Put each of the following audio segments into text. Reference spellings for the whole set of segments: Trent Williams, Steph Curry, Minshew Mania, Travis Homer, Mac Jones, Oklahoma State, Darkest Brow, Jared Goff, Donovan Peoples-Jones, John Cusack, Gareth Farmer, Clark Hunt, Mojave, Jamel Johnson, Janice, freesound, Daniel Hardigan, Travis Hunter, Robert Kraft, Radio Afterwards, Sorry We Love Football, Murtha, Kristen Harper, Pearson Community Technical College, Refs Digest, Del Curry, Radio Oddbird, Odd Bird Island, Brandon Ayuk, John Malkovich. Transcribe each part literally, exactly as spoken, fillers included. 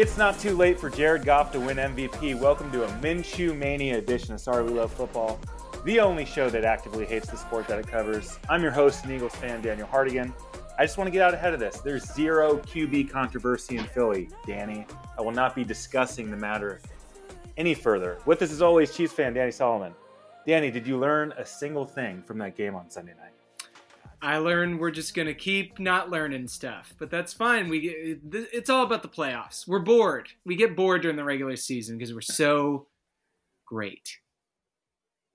It's not too late for Jared Goff to win M V P. Welcome to a Minshew Mania edition of Sorry We Love Football, the only show that actively hates the sport that it covers. I'm your host and Eagles fan, Daniel Hardigan. I just want to get out ahead of this. There's zero Q B controversy in Philly, Danny. I will not be discussing the matter any further. With us, as always, Chiefs fan Danny Solomon. Danny, did you learn a single thing from that game on Sunday night? I learned we're just going to keep not learning stuff, but that's fine. We It's all about the playoffs. We're bored. We get bored during the regular season because we're so great.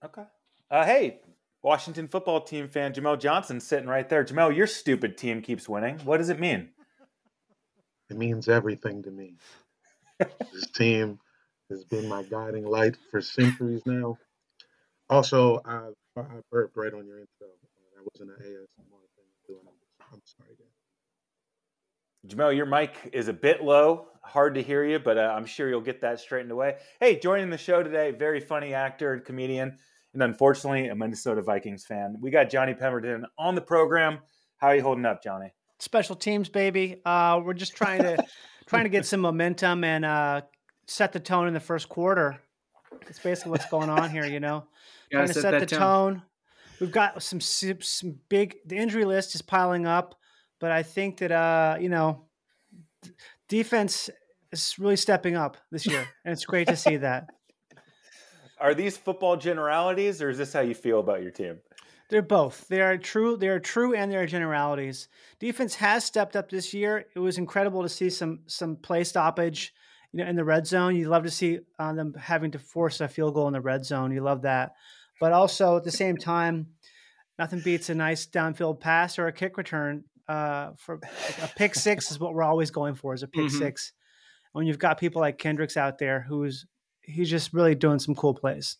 Okay. Uh, hey, Washington football team fan Jamel Johnson sitting right there. Jamel, your stupid team keeps winning. What does it mean? It means everything to me. This team has been my guiding light for centuries now. Also, I, I burped right on your intro. Wasn't an A S M R thing doing it. I'm sorry, Dan. Jamel, your mic is a bit low. Hard to hear you, but uh, I'm sure you'll get that straightened away. Hey, joining the show today, very funny actor and comedian, and unfortunately, a Minnesota Vikings fan. We got Johnny Pemberton on the program. How are you holding up, Johnny? Special teams, baby. Uh, we're just trying to trying to get some momentum and uh, set the tone in the first quarter. That's basically what's going on here, you know? You trying to set, set the tone. tone. We've got some, some big – the injury list is piling up, but I think that, uh, you know, defense is really stepping up this year, and it's great to see that. Are these football generalities, or is this how you feel about your team? They're both. They are true. They are true, and they are generalities. Defense has stepped up this year. It was incredible to see some some play stoppage, you know, in the red zone. You love to see uh, them having to force a field goal in the red zone. You love that. But also at the same time, nothing beats a nice downfield pass or a kick return. Uh, for a pick six is what we're always going for, is a pick mm-hmm. six. When you've got people like Kendricks out there, who's he's just really doing some cool plays.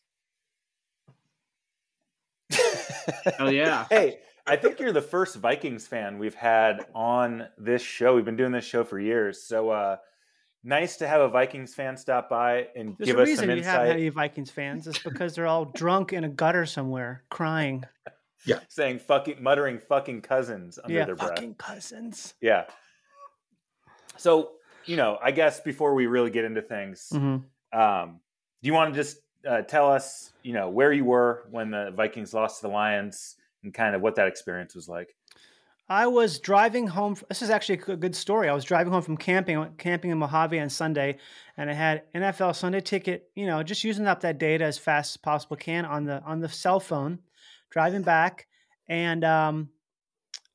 Oh yeah! Hey, I think you're the first Vikings fan we've had on this show. We've been doing this show for years, so uh, nice to have a Vikings fan stop by and There's give us some insight. There's a reason you haven't had any Vikings fans. It's because they're all drunk in a gutter somewhere, crying. Yeah, saying fucking, muttering fucking cousins under yeah, their breath. Yeah, fucking cousins. Yeah. So, you know, I guess before we really get into things, mm-hmm. um, do you want to just uh, tell us, you know, where you were when the Vikings lost to the Lions and kind of what that experience was like? I was driving home. This is actually a good story. I was driving home from camping. I went camping in Mojave on Sunday, and I had N F L Sunday Ticket, you know, just using up that data as fast as possible can on the on the cell phone, driving back. And um,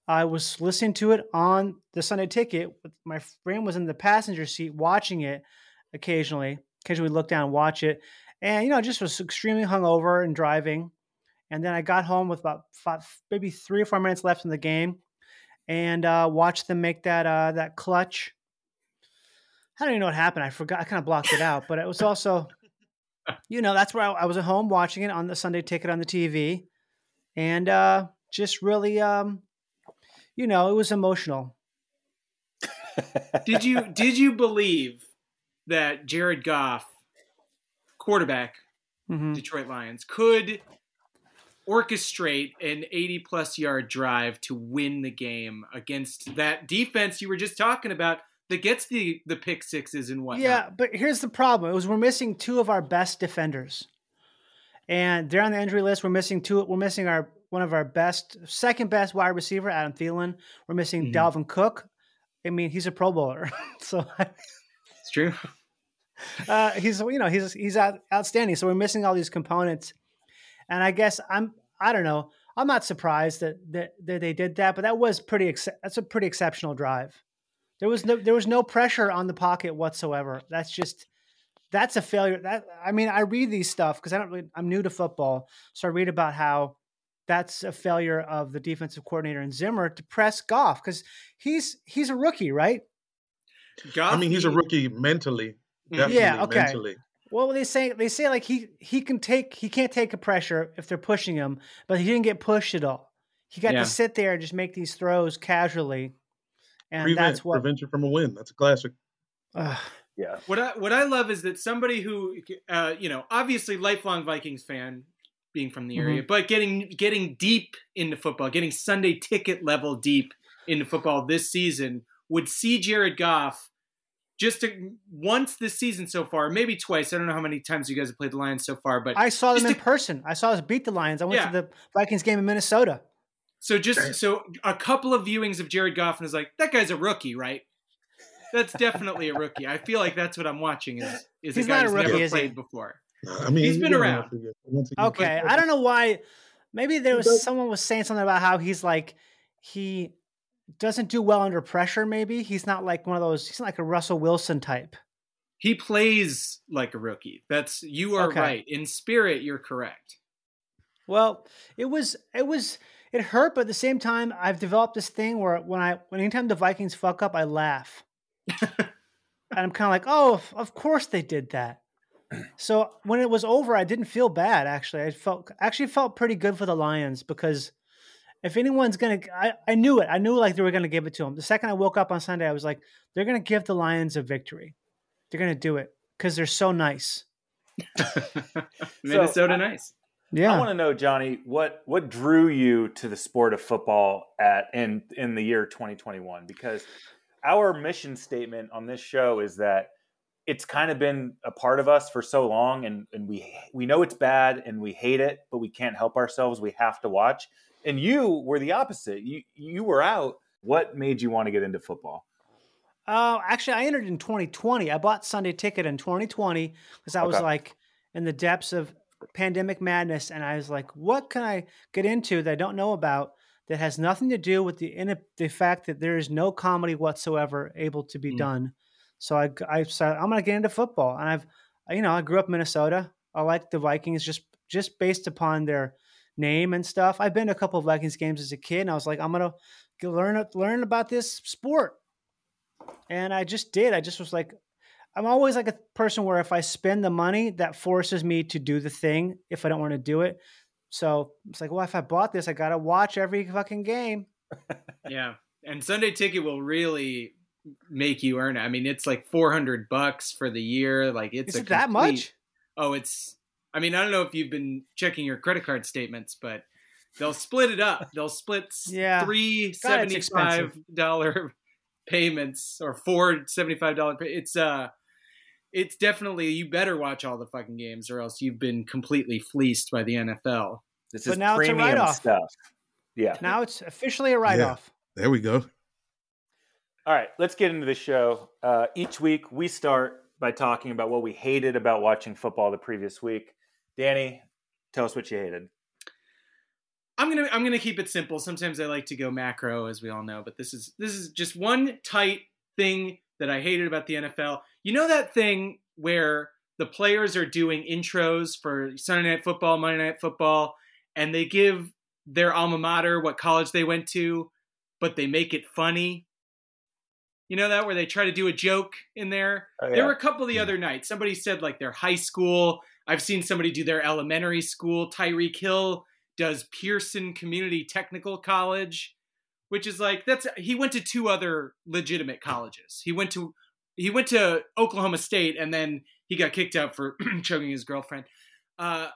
I was listening to it on the Sunday Ticket. My friend was in the passenger seat watching it occasionally. Occasionally we'd look down and watch it. And, you know, just was extremely hungover and driving. And then I got home with about five, maybe three or four minutes left in the game. And uh, watch them make that uh, that clutch. I don't even know what happened. I forgot. I kind of blocked it out. But it was also, you know, that's where I, I was at home watching it on the Sunday Ticket on the T V. And uh, just really, um, you know, it was emotional. Did you did you believe that Jared Goff, quarterback, mm-hmm. Detroit Lions, could orchestrate an eighty-plus yard drive to win the game against that defense you were just talking about that gets the, the pick sixes and whatnot? Yeah, but here's the problem. It was we're missing two of our best defenders. And they're on the injury list. We're missing two. We're missing our one of our best, second-best wide receiver, Adam Thielen. We're missing mm-hmm. Dalvin Cook. I mean, he's a Pro Bowler. So it's true. Uh, he's you know he's he's out, outstanding. So we're missing all these components. And I guess I'm, I don't know. I'm not surprised that, that that they did that, but that was pretty. That's a pretty exceptional drive. There was no there was no pressure on the pocket whatsoever. That's just that's a failure. That I mean, I read these stuff because I don't. Really, I'm new to football, so I read about how that's a failure of the defensive coordinator and Zimmer to press Goff because he's he's a rookie, right? Goff, I mean, he's a rookie mentally. Definitely yeah. Okay. Mentally. Well, they say they say like he he can take he can't take a pressure if they're pushing him, but he didn't get pushed at all. He got yeah. to sit there and just make these throws casually, and Prevent, that's what prevent you from a win. That's a classic. Uh, yeah. What I what I love is that somebody who uh, you know, obviously lifelong Vikings fan, being from the mm-hmm. area, but getting getting deep into football, getting Sunday Ticket level deep into football this season would see Jared Goff. Just to, once this season so far, maybe twice. I don't know how many times you guys have played the Lions so far, but I saw them in to, person. I saw us beat the Lions. I went yeah. to the Vikings game in Minnesota. So just Damn. so a couple of viewings of Jared Goff and is like, that guy's a rookie, right? That's definitely a rookie. I feel like that's what I'm watching is is he's a guy not a who's rookie, never is played he? Before. I mean, he's, he's been around. Okay, I don't know why. Maybe there was someone was saying something about how he's like he. doesn't do well under pressure. Maybe he's not like one of those. He's not like a Russell Wilson type. He plays like a rookie. That's you are okay. right. In spirit, you're correct. Well, it was it was it hurt, but at the same time, I've developed this thing where when I when anytime the Vikings fuck up, I laugh, and I'm kind of like, oh, of course they did that. So when it was over, I didn't feel bad. Actually, I felt actually felt pretty good for the Lions because. If anyone's going to, I knew it. I knew like they were going to give it to him. The second I woke up on Sunday, I was like, they're going to give the Lions a victory. They're going to do it because they're so nice. Minnesota so, nice. I, yeah. I want to know, Johnny, what, what drew you to the sport of football at in, in the year twenty twenty-one? Because our mission statement on this show is that it's kind of been a part of us for so long and, and we, we know it's bad and we hate it, but we can't help ourselves. We have to watch. And you were the opposite. You you were out. What made you want to get into football? Uh, actually, I entered in twenty twenty. I bought Sunday Ticket in twenty twenty because I okay. was like in the depths of pandemic madness. And I was like, what can I get into that I don't know about that has nothing to do with the in the fact that there is no comedy whatsoever able to be mm-hmm. done. So I, I started, I'm going to get into football. And I've, you know, I grew up in Minnesota. I like the Vikings just just based upon their name and stuff. I've been to a couple of Vikings games as a kid, and I was like, I'm gonna learn learn about this sport, and I just did. I just was like, I'm always like a person where if I spend the money, that forces me to do the thing if I don't want to do it. So it's like, well, if I bought this, I gotta watch every fucking game. Yeah, and Sunday Ticket will really make you earn it. I mean, it's like four hundred bucks for the year. Like, it's is a it complete, that much? Oh, it's. I mean, I don't know if you've been checking your credit card statements, but they'll split it up. They'll split yeah. three God, seventy-five dollars payments or four seventy-five dollars. Pay- it's uh, it's definitely, you better watch all the fucking games or else you've been completely fleeced by the N F L. This but is now premium it's a write-off. Stuff. Yeah. Now it's officially a write-off. Yeah. There we go. All right, let's get into the show. Uh, each week we start by talking about what we hated about watching football the previous week. Danny, tell us what you hated. I'm gonna I'm gonna keep it simple. Sometimes I like to go macro, as we all know, but this is this is just one tight thing that I hated about the N F L. You know that thing where the players are doing intros for Sunday Night Football, Monday Night Football, and they give their alma mater what college they went to, but they make it funny? You know that where they try to do a joke in there? Oh, yeah. There were a couple the other night. Somebody said like their high school. I've seen somebody do their elementary school. Tyreek Hill does Pearson Community Technical College, which is like that's he went to two other legitimate colleges. He went to he went to Oklahoma State and then he got kicked out for choking his girlfriend. Uh,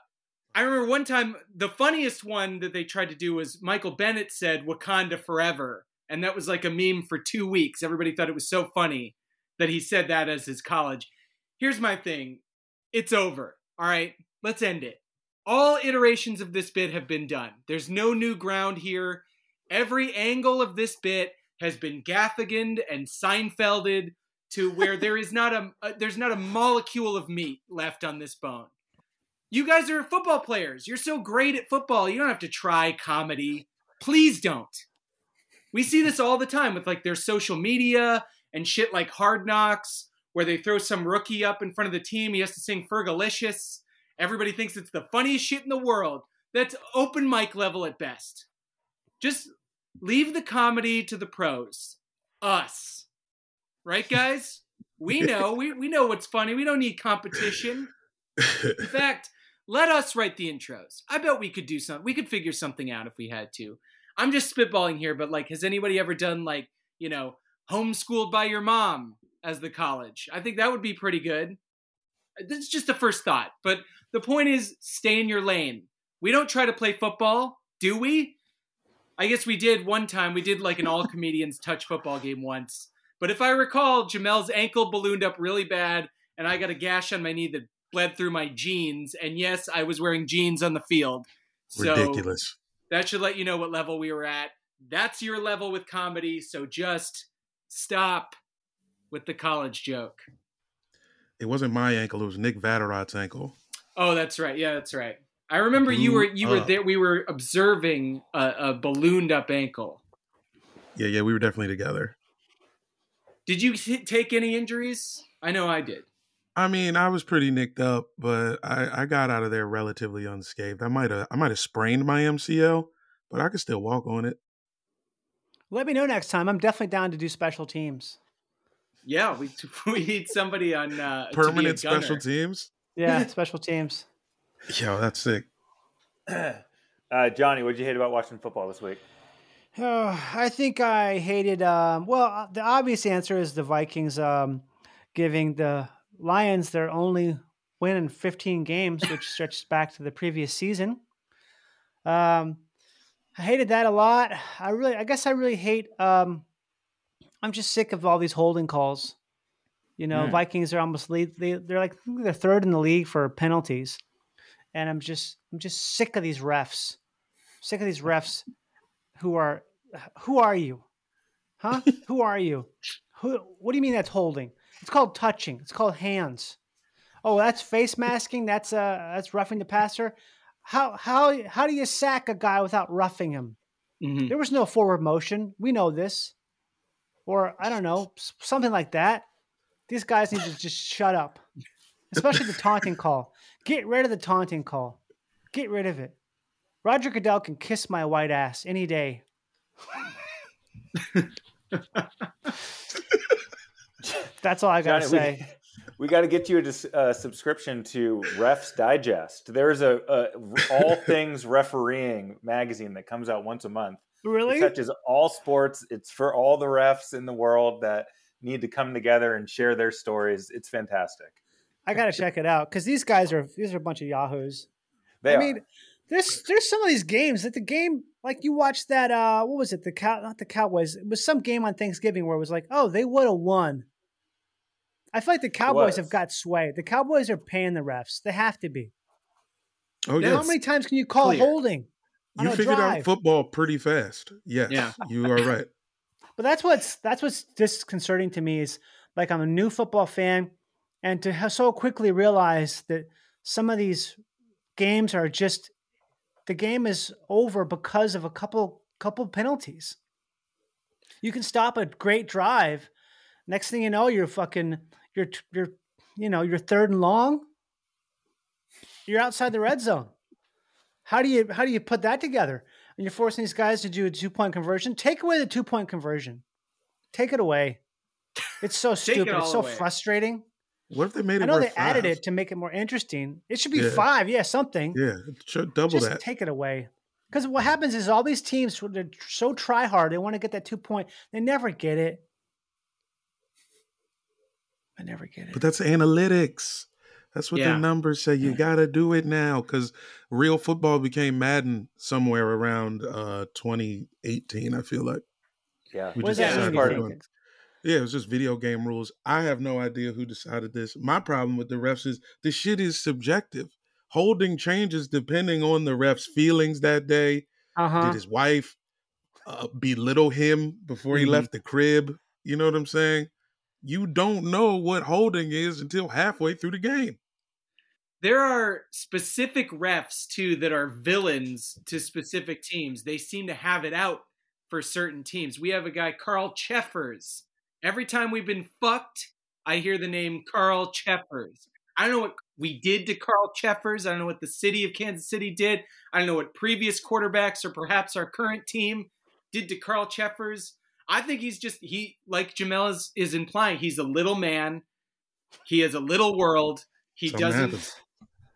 I remember one time the funniest one that they tried to do was Michael Bennett said Wakanda Forever. And that was like a meme for two weeks. Everybody thought it was so funny that he said that as his college. Here's my thing. It's over. All right, let's end it. All iterations of this bit have been done. There's no new ground here. Every angle of this bit has been Gaffiganed and Seinfelded to where there is not a, a there's not a molecule of meat left on this bone. You guys are football players. You're so great at football. You don't have to try comedy. Please don't. We see this all the time with like their social media and shit like Hard Knocks, where they throw some rookie up in front of the team. He has to sing Fergalicious. Everybody thinks it's the funniest shit in the world. That's open mic level at best. Just leave the comedy to the pros. Us. Right, guys? We know. We, we know what's funny. We don't need competition. In fact, let us write the intros. I bet we could do something. We could figure something out if we had to. I'm just spitballing here, but like, has anybody ever done like, you know, homeschooled by your mom as the college? I think that would be pretty good. That's just the first thought. But the point is, stay in your lane. We don't try to play football, do we? I guess we did one time. We did like an all comedians touch football game once. But if I recall, Jamel's ankle ballooned up really bad and I got a gash on my knee that bled through my jeans. And yes, I was wearing jeans on the field. So ridiculous. That should let you know what level we were at. That's your level with comedy. So just stop with the college joke. It wasn't my ankle. It was Nick Vaderot's ankle. Oh, that's right. Yeah, that's right. I remember Balloon you were, you were up. There. We were observing a, a ballooned up ankle. Yeah. Yeah. We were definitely together. Did you t- take any injuries? I know I did. I mean, I was pretty nicked up, but I, I got out of there relatively unscathed. I might have I might have sprained my M C L, but I could still walk on it. Let me know next time. I'm definitely down to do special teams. Yeah, we we need somebody on uh, permanent to be a gunner. Special teams. Yeah, special teams. Yo, that's sick. Uh, Johnny, what'd you hate about watching football this week? Oh, I think I hated. Um, well, the obvious answer is the Vikings um, giving the Lions their only win in fifteen games, which stretches back to the previous season. Um, I hated that a lot. I really, I guess I really hate, um, I'm just sick of all these holding calls. You know, mm. Vikings are almost lead. They, they're like, they're third in the league for penalties. And I'm just, I'm just sick of these refs, sick of these refs who are, who are you? Huh? Who are you? Who, what do you mean that's holding? It's called touching. It's called hands. Oh, that's face masking. That's uh, that's roughing the passer. How how how do you sack a guy without roughing him? Mm-hmm. There was no forward motion. We know this, or I don't know, something like that. These guys need to just shut up, especially the taunting call. Get rid of the taunting call. Get rid of it. Roger Goodell can kiss my white ass any day. That's all I got to say. We, we got to get you a uh, subscription to Refs Digest. There's a, a all things refereeing magazine that comes out once a month. Really? It touches all sports. It's for all the refs in the world that need to come together and share their stories. It's fantastic. I got to check it out because these guys are these are a bunch of yahoos. They I are. mean, there's there's some of these games that the game. Like you watched that, uh, what was it? The cow, not the Cowboys. It was some game on Thanksgiving where it was like, oh, they would have won. I feel like the Cowboys have got sway. The Cowboys are paying the refs. They have to be. Oh yeah. How many times can you call Clear. holding? You figured drive? out football pretty fast. Yes, yeah, you are right. But that's what's that's what's disconcerting to me is like I'm a new football fan, and to so quickly realize that some of these games are just. The game is over because of a couple couple penalties. You can stop a great drive. Next thing you know, you're fucking you're you're you know you're third and long. You're outside the red zone. How do you how do you put that together? And you're forcing these guys to do a two point conversion. Take away the two point conversion. Take it away. It's so stupid. It it's so away. frustrating. What if they made it? I know they five? added it to make it more interesting. It should be yeah. five, yeah, something. Yeah, double Just that. Just take it away, because what happens is all these teams they're so try hard. They want to get that two point. They never get it. I never get it. But that's analytics. That's what yeah. the numbers say. You yeah. gotta do it now, because real football became Madden somewhere around uh, twenty eighteen. I feel like. Yeah. We just that part of it. Yeah, it was just video game rules. I have no idea who decided this. My problem with the refs is the shit is subjective. Holding changes depending on the ref's feelings that day. Uh-huh. Did his wife uh, belittle him before he mm-hmm. left the crib? You know what I'm saying? You don't know what holding is until halfway through the game. there are specific refs, too, that are villains to specific teams. They seem to have it out for certain teams. We have a guy, Carl Cheffers. Every time we've been fucked, I hear the name Carl Cheffers. I don't know what we did to Carl Cheffers. I don't know what the city of Kansas City did. I don't know what previous quarterbacks or perhaps our current team did to Carl Cheffers. I think he's just, he like Jamel is, is implying, he's a little man. He has a little world. He Something doesn't happens.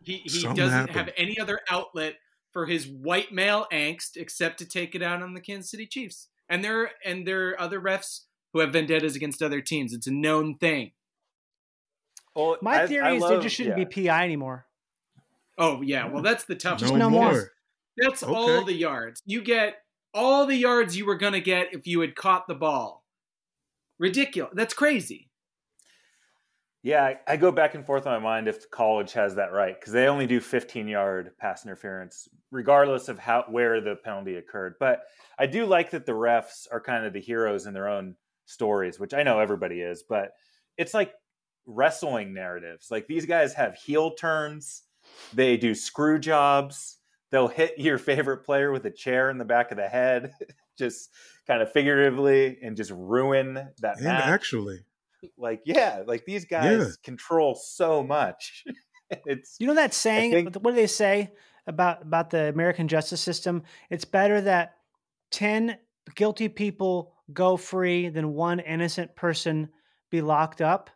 He, he doesn't happened. have any other outlet for his white male angst except to take it out on the Kansas City Chiefs. And there and there are other refs who have vendettas against other teams. It's a known thing. Well, My I, theory I is love, they just shouldn't yeah. be P I anymore. Oh, yeah. Well, that's the toughest. No, no more. more. That's okay. all the yards. You get all the yards you were going to get if you had caught the ball. Ridiculous. That's crazy. Yeah, I go back and forth in my mind if college has that right, because they only do fifteen-yard pass interference, regardless of how where the penalty occurred. But I do like that the refs are kind of the heroes in their own stories, which I know everybody is, but it's like wrestling narratives. Like, these guys have heel turns, they do screw jobs, they'll hit your favorite player with a chair in the back of the head, just kind of figuratively, and just ruin that and match. Actually, like, yeah, like these guys yeah. control so much. It's, you know, that saying, think, what do they say about about the American justice system? It's better that ten guilty people go free than one innocent person be locked up.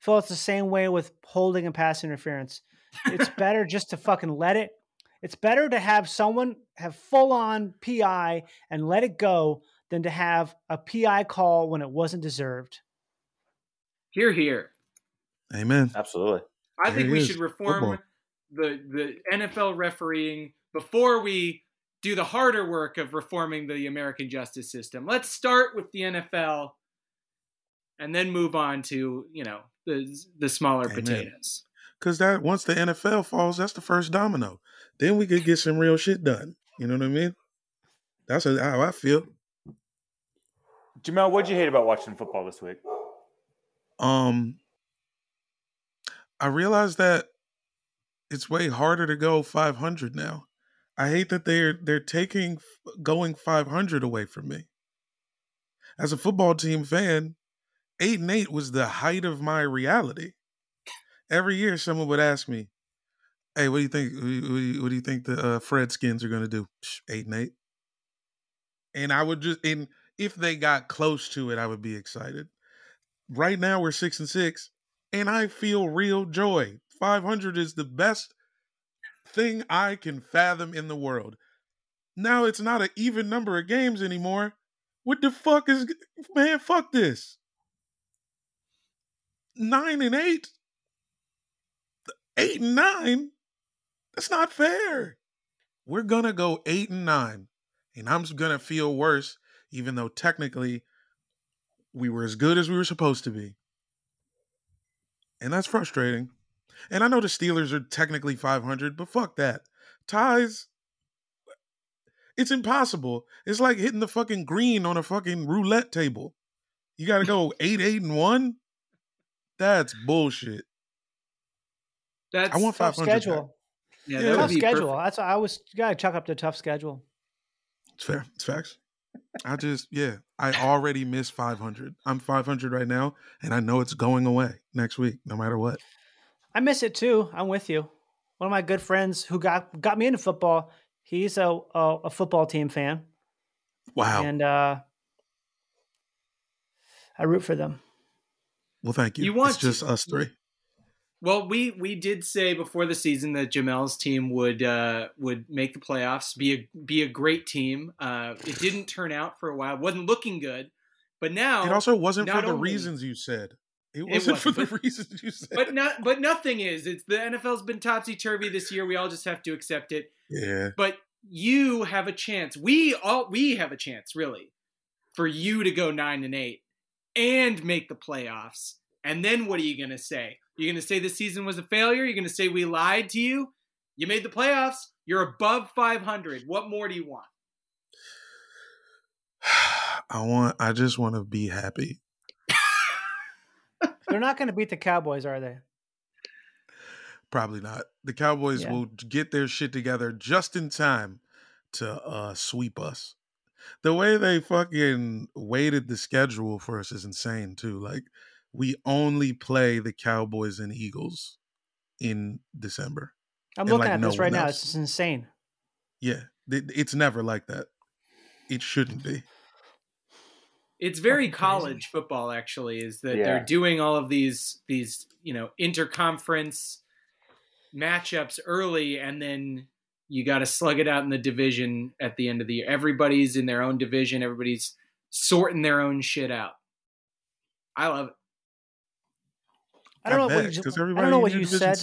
I feel it's the same way with holding and pass interference. It's better just to fucking let it. It's better to have someone have full-on P I and let it go than to have a P I call when it wasn't deserved. Hear, hear. Amen. Absolutely. I there think we is. should reform the, the N F L refereeing before we do the harder work of reforming the American justice system. Let's start with the N F L and then move on to, you know, the the smaller Amen. potatoes. Because that once the N F L falls, that's the first domino. Then we could get some real shit done. You know what I mean? That's how I feel. Jamel, what'd you hate about watching football this week? Um, I realized that it's way harder to go five hundred now. I hate that they're they're taking going five hundred away from me. As a football team fan, eight and eight was the height of my reality. Every year, someone would ask me, "Hey, what do you think? What do you, what do you think the uh, Fredskins are going to do?" Psh, eight and eight, and I would just, and if they got close to it, I would be excited. Right now, we're six and six, and I feel real joy. five hundred is the best thing I can fathom in the world. Now it's not an even number of games anymore. What the fuck is, man? Fuck this. Nine and eight, eight and nine. That's not fair. We're gonna go eight and nine, and I'm gonna feel worse, even though technically we were as good as we were supposed to be. And that's frustrating. And I know the Steelers are technically five hundred, but fuck that. Ties, it's impossible. It's like hitting the fucking green on a fucking roulette table. You got to go eight, eight, and one? That's bullshit. That's I want tough schedule. Back. Yeah, yeah. Tough schedule. Perfect. That's I was you got to chuck up the tough schedule. It's fair. It's facts. I just, yeah, I already missed five hundred. I'm five hundred right now, and I know it's going away next week, no matter what. I miss it too. I'm with you. One of my good friends who got got me into football, he's a a, a football team fan. Wow. And uh, I root for them. Well, thank you. you want it's just us three. Well, we we did say before the season that Jamel's team would uh, would make the playoffs, be a be a great team. Uh, it didn't turn out for a while. It wasn't looking good. But now it also wasn't for the only, reasons you said. It wasn't it was, for but, the reasons you said. But not but nothing is. It's the N F L's been topsy turvy this year. We all just have to accept it. Yeah. But you have a chance. We all we have a chance, really, for you to go nine and eight and make the playoffs. And then what are you going to say? You're going to say this season was a failure? You're going to say we lied to you? You made the playoffs. You're above five hundred. What more do you want? I want. I just want to be happy. They're not going to beat the Cowboys, are they? Probably not. The Cowboys yeah. will get their shit together just in time to uh, sweep us. The way they fucking weighted the schedule for us is insane, too. Like, we only play the Cowboys and Eagles in December. I'm looking like at no this right now. Else. It's just insane. Yeah. It's never like that. It shouldn't be. It's very college football, actually, is that yeah. they're doing all of these, these, you know, interconference matchups early, and then you got to slug it out in the division at the end of the year. Everybody's in their own division. Everybody's sorting their own shit out. I love it. I don't I know bet, what you, just, I don't know what you said.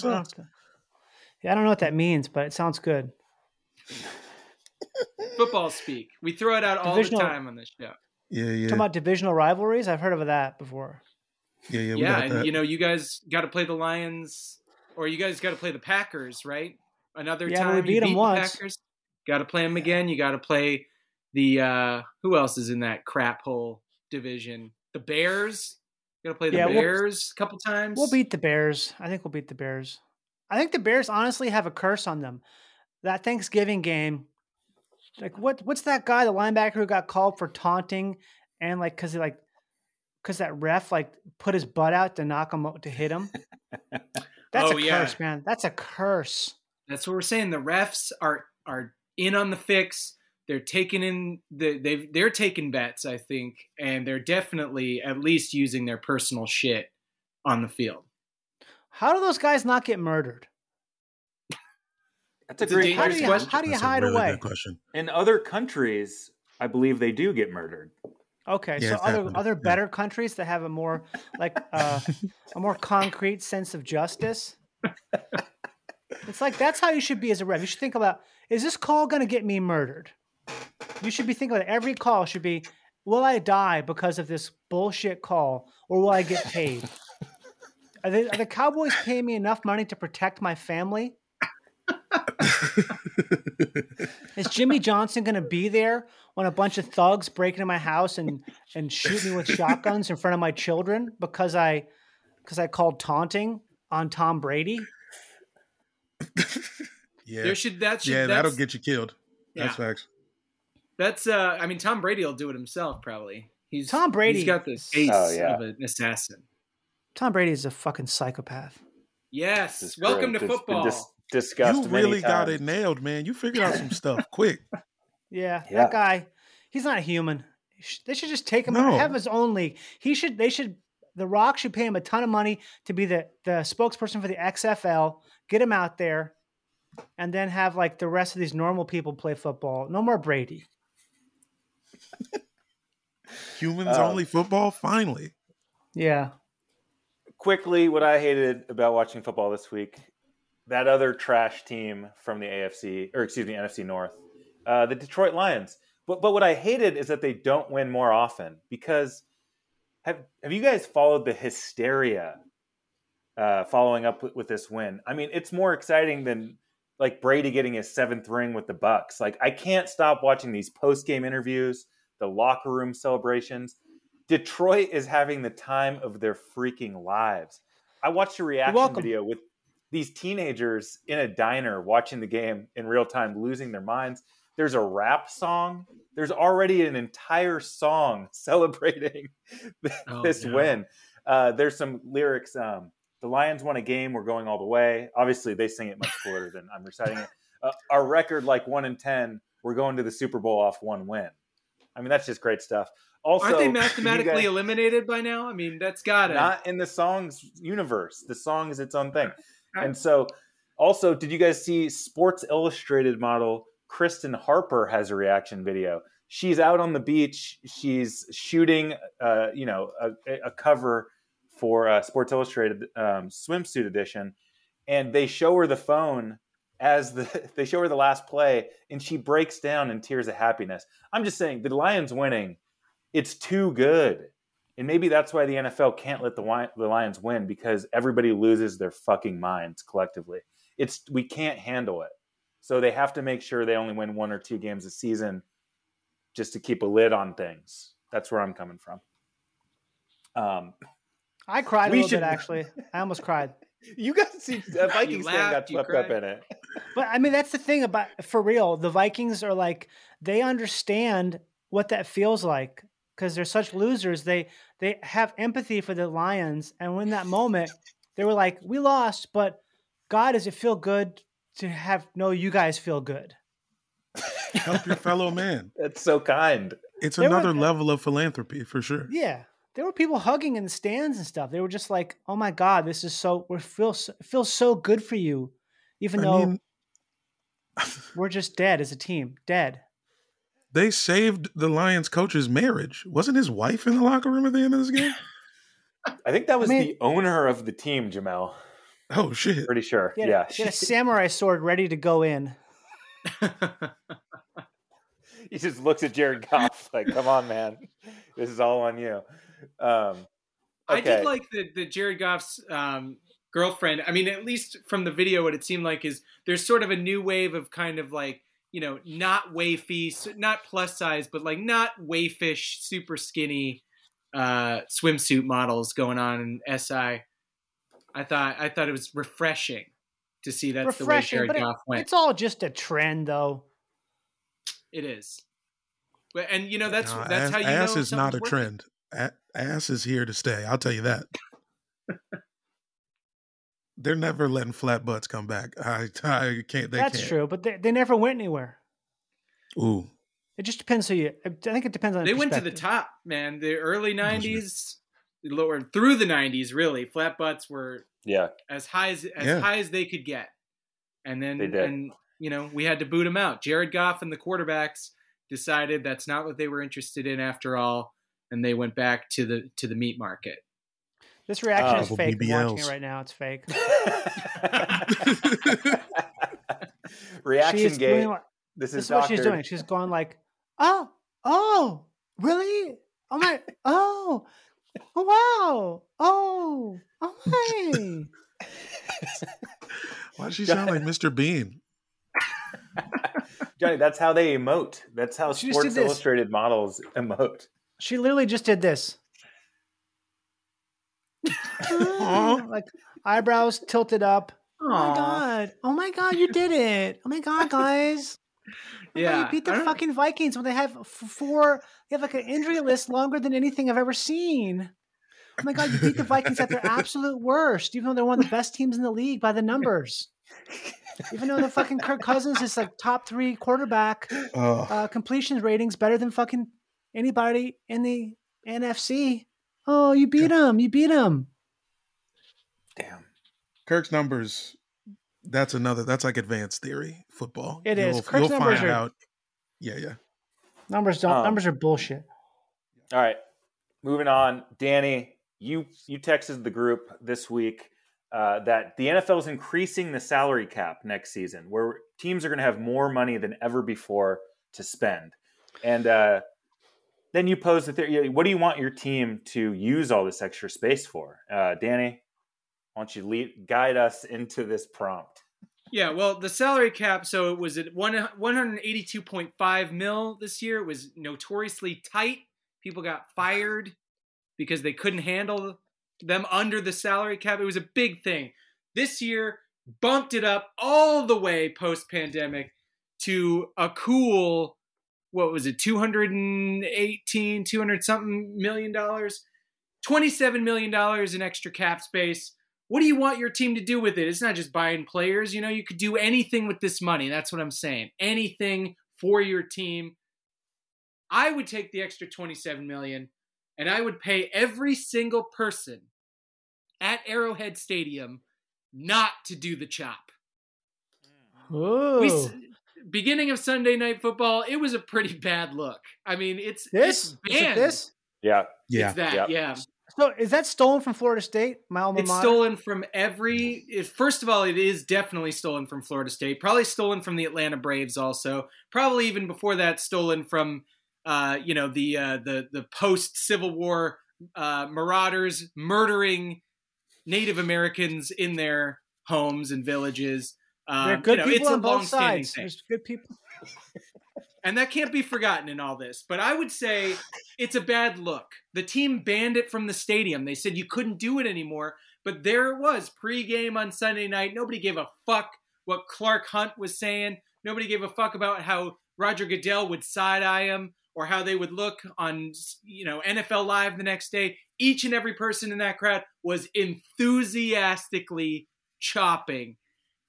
Yeah, I don't know what that means, but it sounds good. Football speak. We throw it out divisional, all the time on this show. Yeah, yeah. Talking about divisional rivalries, I've heard of that before. Yeah, yeah, we yeah. Got that. And you know, you guys got to play the Lions, or you guys got to play the Packers, right? Another yeah, time we beat, you beat them the once. Packers. Got to play them again. You got to play the uh, who else is in that crap hole division? The Bears. You got to play the yeah, Bears we'll, a couple times. We'll beat the Bears. I think we'll beat the Bears. I think the Bears honestly have a curse on them. That Thanksgiving game. Like what? What's that guy, the linebacker who got called for taunting, and like because like because that ref like put his butt out to knock him to hit him. That's oh, a yeah. curse, man. That's a curse. That's what we're saying. The refs are are in on the fix. They're taking in the they they're taking bets, I think, and they're definitely at least using their personal shit on the field. How do those guys not get murdered? That's a, great, a dangerous how do you, question. How do you That's hide a really away? Good question. In other countries, I believe they do get murdered. Okay, yeah, so other happened. other better yeah. countries that have a more like uh, a more concrete sense of justice. It's like that's how you should be as a ref. You should think about, is this call going to get me murdered? You should be thinking about it. Every call should be, will I die because of this bullshit call, or will I get paid? Are, they, are the Cowboys paying me enough money to protect my family? Is Jimmy Johnson going to be there when a bunch of thugs break into my house and, and shoot me with shotguns in front of my children because I because I called taunting on Tom Brady? Yeah, there should, that should, yeah, that'll get you killed. Yeah. That's facts. That's uh, I mean, Tom Brady will do it himself probably. He's Tom Brady. He's got the face oh, yeah. of an assassin. Tom Brady is a fucking psychopath. Yes, welcome great. to it's football. Discussed you really got it nailed, man. You figured out some stuff quick. Yeah, yeah, that guy, he's not human. They should just take him no. out and have his own league. He should, they should, The Rock should pay him a ton of money to be the, the spokesperson for the X F L, get him out there, and then have like the rest of these normal people play football. No more Brady. Humans um, only football, finally. Yeah. Quickly, what I hated about watching football this week. That other trash team from the A F C, or excuse me, N F C North, uh, the Detroit Lions. But but what I hated is that they don't win more often, because have have you guys followed the hysteria uh, following up with, with this win? I mean, it's more exciting than like Brady getting his seventh ring with the Bucks. Like, I can't stop watching these post-game interviews, the locker room celebrations. Detroit is having the time of their freaking lives. I watched a reaction video with these teenagers in a diner watching the game in real time, losing their minds. There's a rap song. There's already an entire song celebrating oh, this yeah. win. Uh, there's some lyrics. Um, the Lions won a game. We're going all the way. Obviously, they sing it much cooler than I'm reciting it. Uh, our record, like one in ten, we're going to the Super Bowl off one win. I mean, that's just great stuff. Also, aren't they mathematically guys, eliminated by now? I mean, that's got it. Not in the song's universe. The song is its own thing. And so, also, did you guys see Sports Illustrated model Kristen Harper has a reaction video? She's out on the beach. She's shooting, uh, you know, a, a cover for uh, Sports Illustrated um, swimsuit edition, and they show her the phone as the they show her the last play, and she breaks down in tears of happiness. I'm just saying, the Lions winning, it's too good. And maybe that's why the N F L can't let the the Lions win, because everybody loses their fucking minds collectively. It's we can't handle it. So they have to make sure they only win one or two games a season just to keep a lid on things. That's where I'm coming from. Um, I cried a little should... bit, actually. I almost cried. You got to see a Vikings fan got swept up in it. But I mean, that's the thing about, for real, the Vikings are like, they understand what that feels like because they're such losers. They they have empathy for the Lions. And in that moment, they were like, we lost, but God, does it feel good to have, no, you guys feel good. Help your fellow man. That's so kind. It's there another were, level of philanthropy for sure. Yeah. There were people hugging in the stands and stuff. They were just like, "Oh my God, this is so we feel so, feels so good for you," even I though mean, we're just dead as a team, dead. They saved the Lions coach's marriage. Wasn't his wife in the locker room at the end of this game? I think that was I mean, the owner of the team, Jamel. Oh shit! Pretty sure. He had, yeah, he had a samurai sword ready to go in. He just looks at Jared Goff like, "Come on, man, this is all on you." Um, okay. I did like the, the Jared Goff's um, girlfriend. I mean, at least from the video, what it seemed like is there's sort of a new wave of kind of like, you know, not wafy, not plus size, but like not waifish, super skinny uh, swimsuit models going on in S I. I thought I thought it was refreshing to see that's refreshing, the way Jared Goff it, went. It's all just a trend, though. It is, and you know that's no, that's ass, how you ass know is not a working. Trend. Ass is here to stay. I'll tell you that. They're never letting flat butts come back. I, I can't. They That's can't. True, but they, they never went anywhere. Ooh. It just depends who you. I think it depends on. They went to the top, man. The early nineties, lower through the nineties, really. Flat butts were yeah as high as as yeah. high as they could get, and then they did. And you know we had to boot them out. Jared Goff and the quarterbacks decided that's not what they were interested in after all. And they went back to the to the meat market. This reaction uh, is fake. B B Ls. I'm watching it right now. It's fake. Reaction game. Like, this, this is, is what she's doing. She's going like, oh, oh, really? Oh my, oh, oh wow, oh, oh my. Why does she sound like Mister Bean? Johnny, that's how they emote. That's how she Sports Illustrated models emote. She literally just did this. Like eyebrows tilted up. Aww. Oh my God. Oh my God, you did it. Oh my God, guys. Oh yeah. God, you beat the fucking Vikings when they have four, they have like an injury list longer than anything I've ever seen. Oh my God, you beat the Vikings at their absolute worst, even though they're one of the best teams in the league by the numbers. Even though the fucking Kirk Cousins is like top three quarterback oh. uh, completion ratings better than fucking anybody in the N F C? Oh, you beat him. You beat him. Damn. Kirk's numbers, that's another, that's like advanced theory football. It you'll, is. Kirk's you'll numbers find are, out. Yeah, yeah. Numbers don't, um, numbers are bullshit. All right. Moving on. Danny, you, you texted the group this week uh, that the N F L is increasing the salary cap next season, where teams are going to have more money than ever before to spend. And, uh, Then you pose the theory. What do you want your team to use all this extra space for? Uh, Danny, why don't you lead, guide us into this prompt? Yeah, well, the salary cap, so it was at one hundred eighty-two point five mil this year. It was notoriously tight. People got fired because they couldn't handle them under the salary cap. It was a big thing. This year, bumped it up all the way post-pandemic to a cool... what was it, two hundred eighteen, two hundred something million dollars, twenty-seven million dollars in extra cap space. What do you want your team to do with it? It's not just buying players. You know, you could do anything with this money. That's what I'm saying. Anything for your team. I would take the extra twenty-seven million dollars and I would pay every single person at Arrowhead Stadium not to do the chop. Whoa. We, Beginning of Sunday Night Football, it was a pretty bad look. I mean, it's this, it's banned. Is it this? Yeah, yeah, it's that, yeah. yeah. So is that stolen from Florida State? My alma it's mater? Stolen from every. It, first of all, it is definitely stolen from Florida State. Probably stolen from the Atlanta Braves. Also, probably even before that, stolen from uh, you know the uh, the the post Civil War uh, marauders murdering Native Americans in their homes and villages. Um, They're good you know, people on both sides. Thing. There's good people. And that can't be forgotten in all this. But I would say it's a bad look. The team banned it from the stadium. They said you couldn't do it anymore. But there it was, pregame on Sunday night. Nobody gave a fuck what Clark Hunt was saying. Nobody gave a fuck about how Roger Goodell would side-eye him or how they would look on, you know, N F L Live the next day. Each and every person in that crowd was enthusiastically chopping.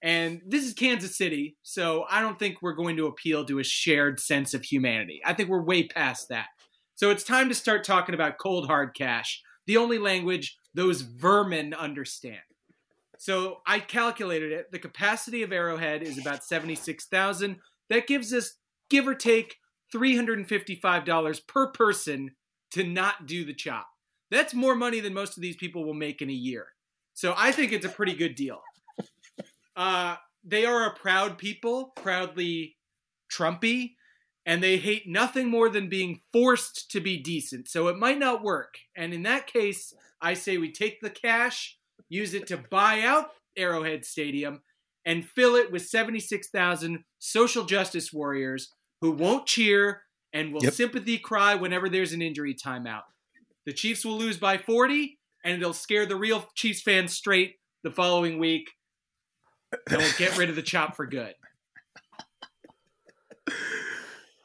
And this is Kansas City, so I don't think we're going to appeal to a shared sense of humanity. I think we're way past that. So it's time to start talking about cold, hard cash, the only language those vermin understand. So I calculated it. The capacity of Arrowhead is about seventy-six thousand. That gives us, give or take, three hundred fifty-five dollars per person to not do the chop. That's more money than most of these people will make in a year. So I think it's a pretty good deal. Uh, they are a proud people, proudly Trumpy, and they hate nothing more than being forced to be decent. So it might not work. And in that case, I say we take the cash, use it to buy out Arrowhead Stadium, and fill it with seventy-six thousand social justice warriors who won't cheer and will yep. sympathy cry whenever there's an injury timeout. The Chiefs will lose by forty, and it'll scare the real Chiefs fans straight the following week. And we'll get rid of the chop for good.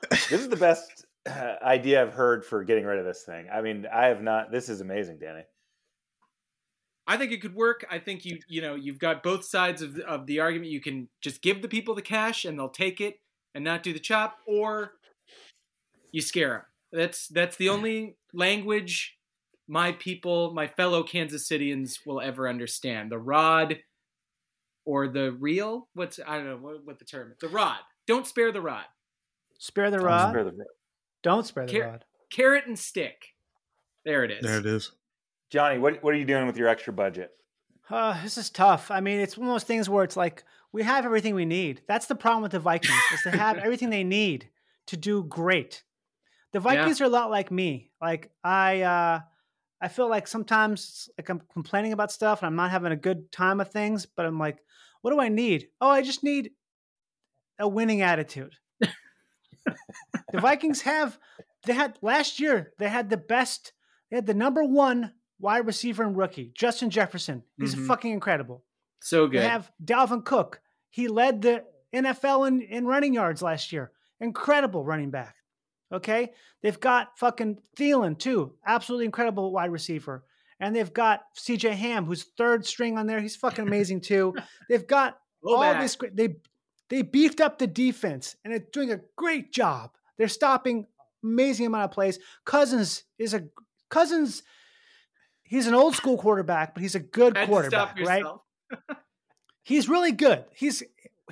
This is the best uh, idea I've heard for getting rid of this thing. I mean, I have not. This is amazing, Danny. I think it could work. I think you you know you've got both sides of the, of the argument. You can just give the people the cash and they'll take it and not do the chop, or you scare them. That's that's the only language my people, my fellow Kansas Cityans, will ever understand. The rod or the reel. What's I don't know what, what the term is. The rod. Don't spare the rod. Spare the don't rod. Spare the rod. Don't spare the Car- rod. Carrot and stick. There it is. There it is. Johnny, what what are you doing with your extra budget? Uh, this is tough. I mean, it's one of those things where it's like, we have everything we need. That's the problem with the Vikings, is to have everything they need to do great. The Vikings yeah. are a lot like me. Like, I uh, I feel like sometimes like I'm complaining about stuff and I'm not having a good time of things, but I'm like, what do I need? Oh, I just need a winning attitude. The Vikings have, they had last year, they had the best, they had the number one wide receiver and rookie, Justin Jefferson. He's mm-hmm. fucking incredible. So good. They have Dalvin Cook. He led the N F L in, in running yards last year. Incredible running back. Okay? They've got fucking Thielen, too. Absolutely incredible wide receiver. And they've got C J Ham, who's third string on there. He's fucking amazing, too. They've got Go all back. this. They, they beefed up the defense, and it's doing a great job. They're stopping amazing amount of plays. Cousins is a... Cousins... He's an old school quarterback, but he's a good quarterback, right? He's really good. He's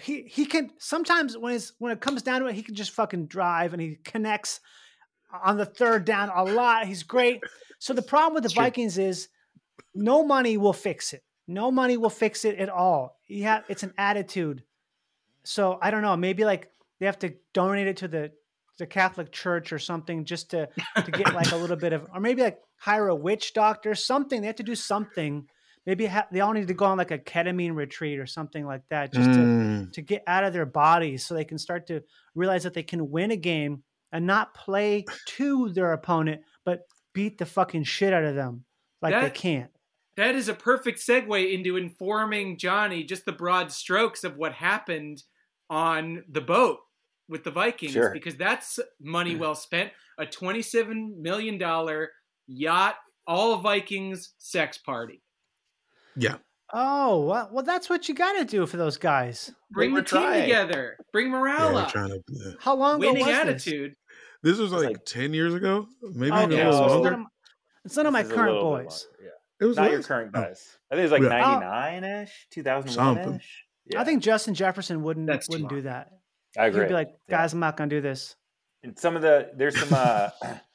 he he can sometimes when it's when it comes down to it, he can just fucking drive and he connects on the third down a lot. He's great. So the problem with the True. Vikings is no money will fix it. No money will fix it at all. You have, it's an attitude. So I don't know. Maybe like they have to donate it to the the Catholic Church or something just to to get like a little bit of, or maybe like hire a witch doctor, something. They have to do something. Maybe ha- they all need to go on like a ketamine retreat or something like that, just mm. to, to get out of their bodies so they can start to realize that they can win a game and not play to their opponent, but beat the fucking shit out of them like that, they can't. That is a perfect segue into informing Johnny just the broad strokes of what happened on the boat with the Vikings, sure. because that's money well spent. A twenty-seven million dollars yacht, all Vikings sex party. Yeah. Oh, well, well that's what you got to do for those guys. Bring the team trying. together. Bring morale yeah, up. To, yeah. How long Winning ago was attitude. This? This was like, like ten years ago. Maybe okay. even a little longer. It's none of, it's none of my current boys. Yeah. It was Not less. your current guys. I think it was like ninety-nine-ish, two thousand one-ish. Yeah. I think Justin Jefferson wouldn't, wouldn't do that. I agree. He'd be like, guys, yeah. I'm not going to do this. And some of the, there's some, uh,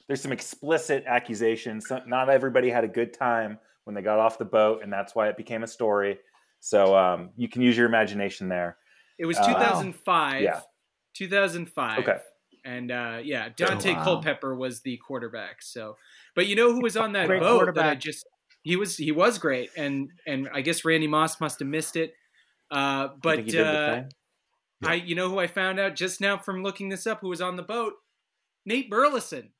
there's some explicit accusations. Not everybody had a good time when they got off the boat, and that's why it became a story. So um, you can use your imagination there. It was two thousand five. Uh, yeah. two thousand five. Okay. And uh, yeah, Dante oh, wow. Culpepper was the quarterback. So, but you know who was on that great boat that I just, he was, he was great. And, and I guess Randy Moss must've missed it. Uh, but, I think he did uh, the thing. Yeah. I, you know who I found out just now from looking this up, who was on the boat? Nate Burleson,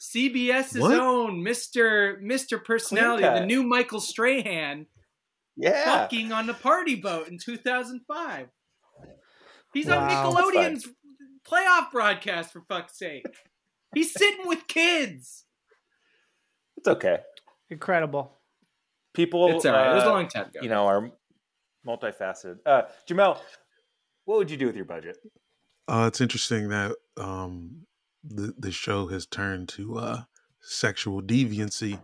CBS's what? own Mister Mister Personality, the new Michael Strahan, yeah. fucking on the party boat in two thousand five. He's wow, on Nickelodeon's playoff broadcast, for fuck's sake. He's sitting with kids. It's okay. Incredible. People, it's all right. Uh, it was a long time ago. You know, are multifaceted. Uh, Jamel, what would you do with your budget? Uh, it's interesting that um, the, the show has turned to uh, sexual deviancy.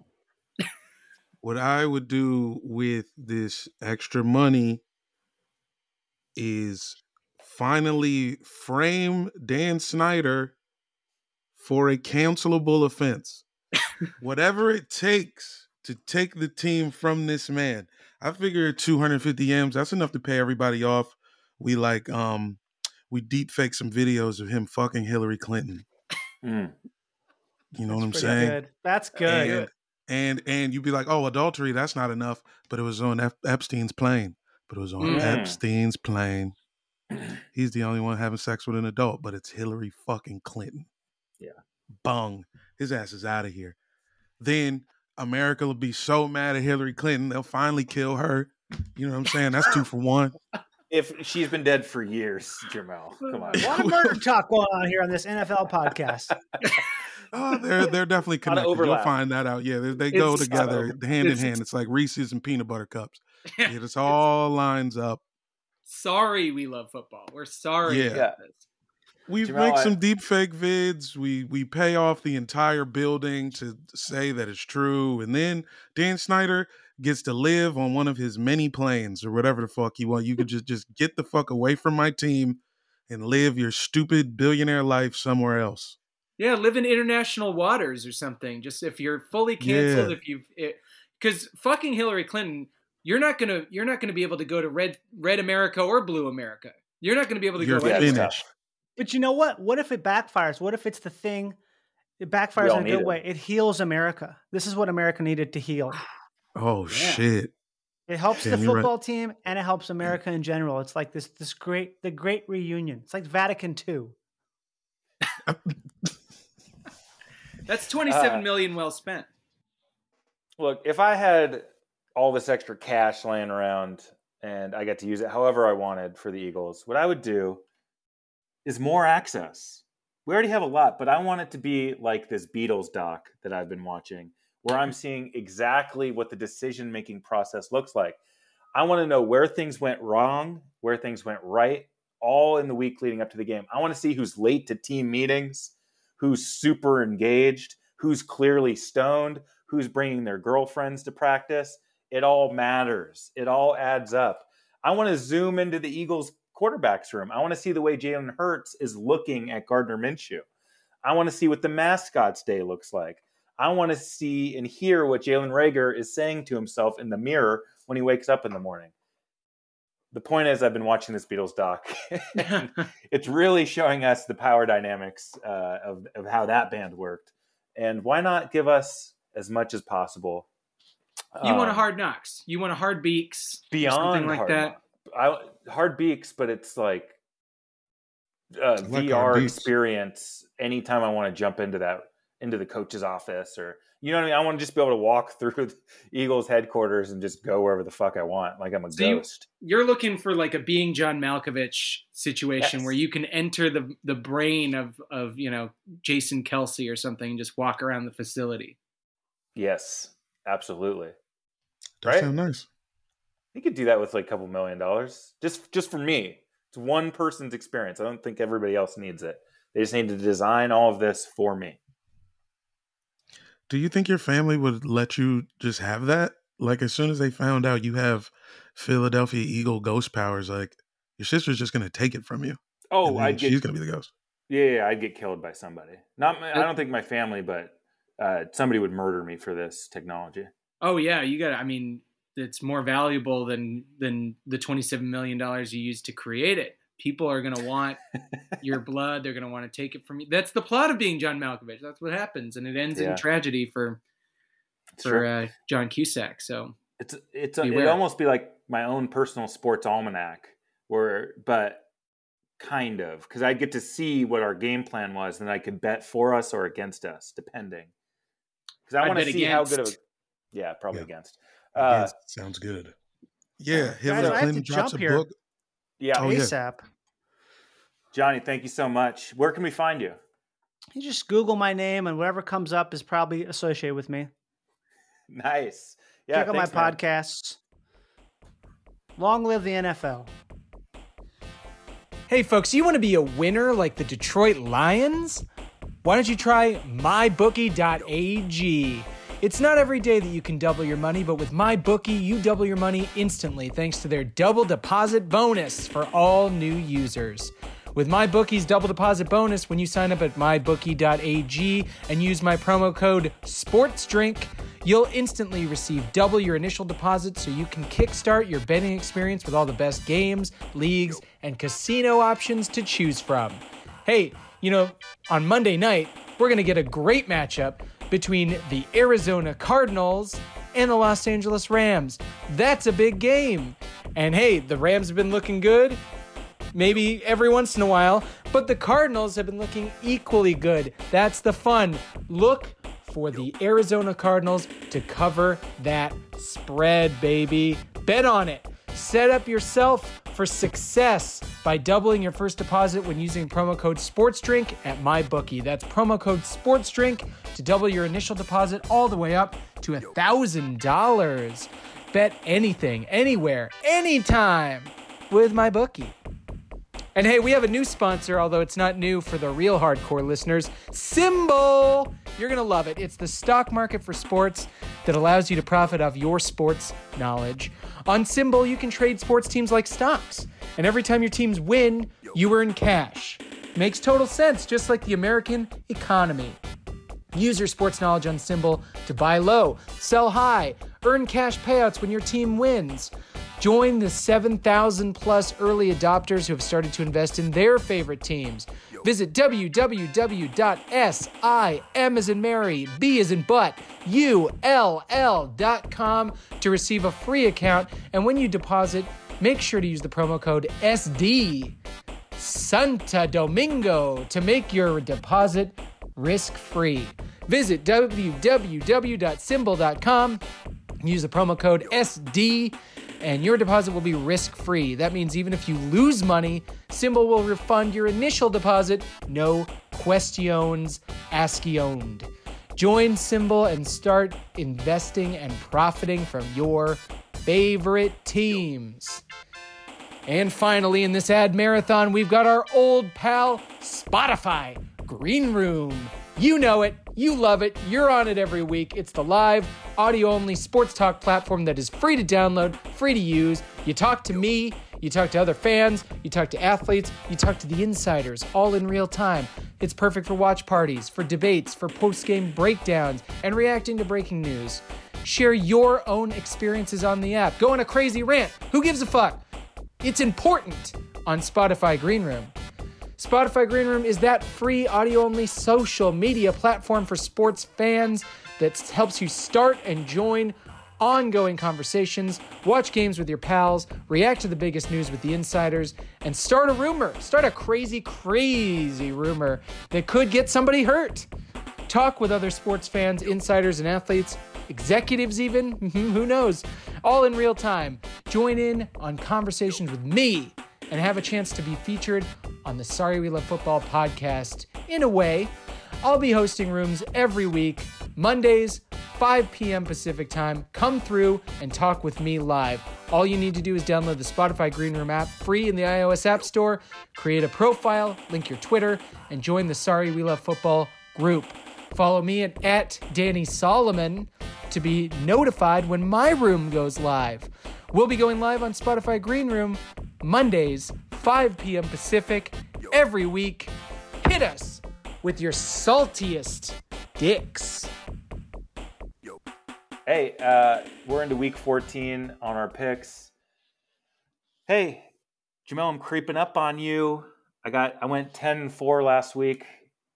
What I would do with this extra money is finally frame Dan Snyder for a cancelable offense. Whatever it takes to take the team from this man. I figure two hundred fifty M's, that's enough to pay everybody off. We like, um, we deep fake some videos of him fucking Hillary Clinton. Mm. You know that's what I'm saying? Good. That's good. And, and and you'd be like, oh, adultery, that's not enough. But it was on F- Epstein's plane. But it was on mm. Epstein's plane. He's the only one having sex with an adult, but it's Hillary fucking Clinton. Yeah. Bung. His ass is out of here. Then America will be so mad at Hillary Clinton, they'll finally kill her. You know what I'm saying? That's two for one. If she's been dead for years, Jamel. Come on. A lot of murder talk going on here on this N F L podcast. Oh, they're they're definitely connected. You'll find that out. Yeah, they, they go it's, together uh, hand in hand. It's like Reese's and peanut butter cups. Yeah, it all lines up. Sorry we love football. We're sorry yeah. about this. We Jamel, make some I... deep fake vids. We we pay off the entire building to say that it's true. And then Dan Snyder gets to live on one of his many planes or whatever the fuck you want. You could just, just get the fuck away from my team and live your stupid billionaire life somewhere else. Yeah, live in international waters or something. Just if you're fully canceled, yeah. if you've because fucking Hillary Clinton, you're not gonna you're not gonna be able to go to red red America or blue America. You're not gonna be able to you're go finished. Right But you know what? What if it backfires? What if it's the thing? It backfires in a good it. way. It heals America. This is what America needed to heal. Oh, yeah. shit. It helps Damn, the football right. team, and it helps America in general. It's like this this great the great reunion. It's like Vatican two. That's twenty-seven uh, million well spent. Look, if I had all this extra cash laying around and I got to use it however I wanted for the Eagles, what I would do is more access. We already have a lot, but I want it to be like this Beatles doc that I've been watching, where I'm seeing exactly what the decision-making process looks like. I want to know where things went wrong, where things went right, all in the week leading up to the game. I want to see who's late to team meetings, who's super engaged, who's clearly stoned, who's bringing their girlfriends to practice. It all matters. It all adds up. I want to zoom into the Eagles' quarterback's room. I want to see the way Jalen Hurts is looking at Gardner Minshew. I want to see what the mascot's day looks like. I want to see and hear what Jalen Reagor is saying to himself in the mirror when he wakes up in the morning. The point is, I've been watching this Beatles doc. It's really showing us the power dynamics uh, of, of how that band worked. And why not give us as much as possible? You um, want a hard knocks. You want a hard beaks. Beyond something like hard that. Knocks. I, hard beaks, but it's like uh it's like V R experience. Anytime I want to jump into that, into the coach's office, or you know what I mean. I want to just be able to walk through the Eagles headquarters and just go wherever the fuck I want, like I'm a so ghost. You, you're looking for like a Being John Malkovich situation yes. where you can enter the the brain of of you know Jason Kelce or something and just walk around the facility. Yes, absolutely. That right? sounds nice. You could do that with like a couple million dollars, just just for me. It's one person's experience. I don't think everybody else needs it. They just need to design all of this for me. Do you think your family would let you just have that? Like as soon as they found out you have Philadelphia Eagle ghost powers, like your sister's just going to take it from you. Oh, I'd get, she's going to be the ghost. Yeah, yeah, I'd get killed by somebody. Not, I don't think my family, but uh, somebody would murder me for this technology. Oh yeah, you got. I mean. It's more valuable than than the twenty-seven million dollars you used to create it. People are going to want your blood. They're going to want to take it from you. That's the plot of Being John Malkovich. That's what happens, and it ends yeah. in tragedy for it's for uh, John Cusack. So it's it's a, it'd almost be like my own personal sports almanac, where but kind of because I get to see what our game plan was, and I could bet for us or against us, depending. Because I want to see against. how good of a yeah probably yeah. against. Uh, yes, sounds good. Yeah, Hillary Clinton drops a here. book. Yeah, oh, ASAP. Yeah. Johnny, thank you so much. Where can we find you? You just Google my name, and whatever comes up is probably associated with me. Nice. Yeah, check out thanks, my man. podcasts. Long live the N F L. Hey, folks, you want to be a winner like the Detroit Lions? Why don't you try my bookie dot a g? It's not every day that you can double your money, but with MyBookie, you double your money instantly thanks to their double deposit bonus for all new users. With MyBookie's double deposit bonus, when you sign up at my bookie dot a g and use my promo code SPORTSDRINK, you'll instantly receive double your initial deposit so you can kickstart your betting experience with all the best games, leagues, and casino options to choose from. Hey, you know, on Monday night, we're going to get a great matchup between the Arizona Cardinals and the Los Angeles Rams. That's a big game. And hey, the Rams have been looking good, maybe every once in a while, but the Cardinals have been looking equally good. That's the fun. Look for the Arizona Cardinals to cover that spread, baby. Bet on it. Set up yourself for success by doubling your first deposit when using promo code SPORTSDRINK at MyBookie. That's promo code SPORTSDRINK to double your initial deposit all the way up to one thousand dollars. Bet anything, anywhere, anytime with MyBookie. And hey, we have a new sponsor, although it's not new for the real hardcore listeners, Symbol. You're going to love it. It's the stock market for sports that allows you to profit off your sports knowledge. On Symbol, you can trade sports teams like stocks. And every time your teams win, you earn cash. Makes total sense, just like the American economy. Use your sports knowledge on Symbol to buy low, sell high, earn cash payouts when your team wins. Join the seven thousand plus early adopters who have started to invest in their favorite teams. Visit w w w dot sim as in Mary, B as in butt, U L L dot com to receive a free account. And when you deposit, make sure to use the promo code S D Santa Domingo to make your deposit risk-free. Visit w w w dot symbol dot com, use the promo code S D, and your deposit will be risk-free. That means even if you lose money, Symbol will refund your initial deposit, no questions asked. Join Symbol and start investing and profiting from your favorite teams. And finally, in this ad marathon, we've got our old pal Spotify Green Room. You know it, you love it, you're on it every week. It's the live, audio-only sports talk platform that is free to download, free to use. You talk to me, you talk to other fans, you talk to athletes, you talk to the insiders, all in real time. It's perfect for watch parties, for debates, for post-game breakdowns, and reacting to breaking news. Share your own experiences on the app. Go on a crazy rant. Who gives a fuck? It's important on Spotify Green Room. Spotify Green Room is that free audio-only social media platform for sports fans that helps you start and join ongoing conversations, watch games with your pals, react to the biggest news with the insiders, and start a rumor. Start a crazy, crazy rumor that could get somebody hurt. Talk with other sports fans, insiders, and athletes, executives even, who knows, all in real time. Join in on conversations with me and have a chance to be featured on the Sorry We Love Football podcast. In a way, I'll be hosting rooms every week, Mondays, five p.m. Pacific time. Come through and talk with me live. All you need to do is download the Spotify Green Room app free in the iOS App Store, create a profile, link your Twitter, and join the Sorry We Love Football group. Follow me at, at Danny Solomon to be notified when my room goes live. We'll be going live on Spotify Green Room Mondays, five p.m. Pacific, every week. Hit us with your saltiest dicks. Hey, uh, we're into week fourteen on our picks. Hey, Jamel, I'm creeping up on you. I got, I went ten and four last week.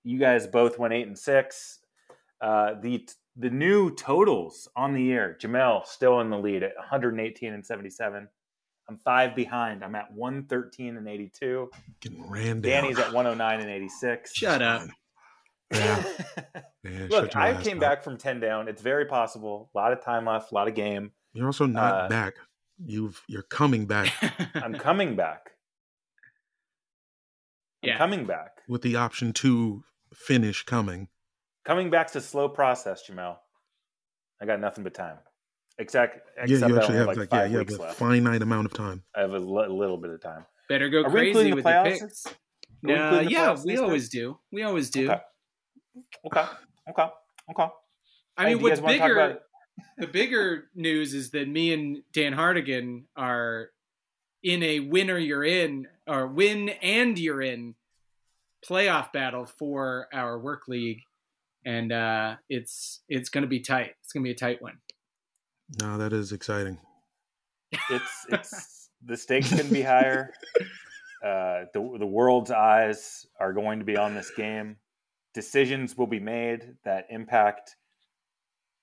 You guys both went eight and six. Uh, the the new totals on the year. Jamel still in the lead at one hundred eighteen and seventy-seven. I'm five behind. I'm at one thirteen and eighty-two. Getting ran down. Danny's at one oh nine and eighty-six. Shut up. Yeah. Man, look, shut I came up. back from ten down. It's very possible. A lot of time left, a lot of game. You're also not uh, back You've you're coming back. I'm coming back. I'm yeah. coming back. With the option to finish coming. Coming back's a slow process, Jamel. I got nothing but time. Exactly. Yeah, you actually have like, like yeah, you have a left. finite amount of time. I have a l- little bit of time. Better go Are crazy with the picks. No, we yeah, we always time? do. We always do. Okay. Okay. Okay. Okay. I mean, hey, what's bigger? The bigger news is that me and Dan Hardigan are in a win or you're in, or win and you're in playoff battle for our work league, and uh, it's it's going to be tight. It's going to be a tight one. No, that is exciting. It's it's the stakes can be higher. Uh, the the world's eyes are going to be on this game. Decisions will be made that impact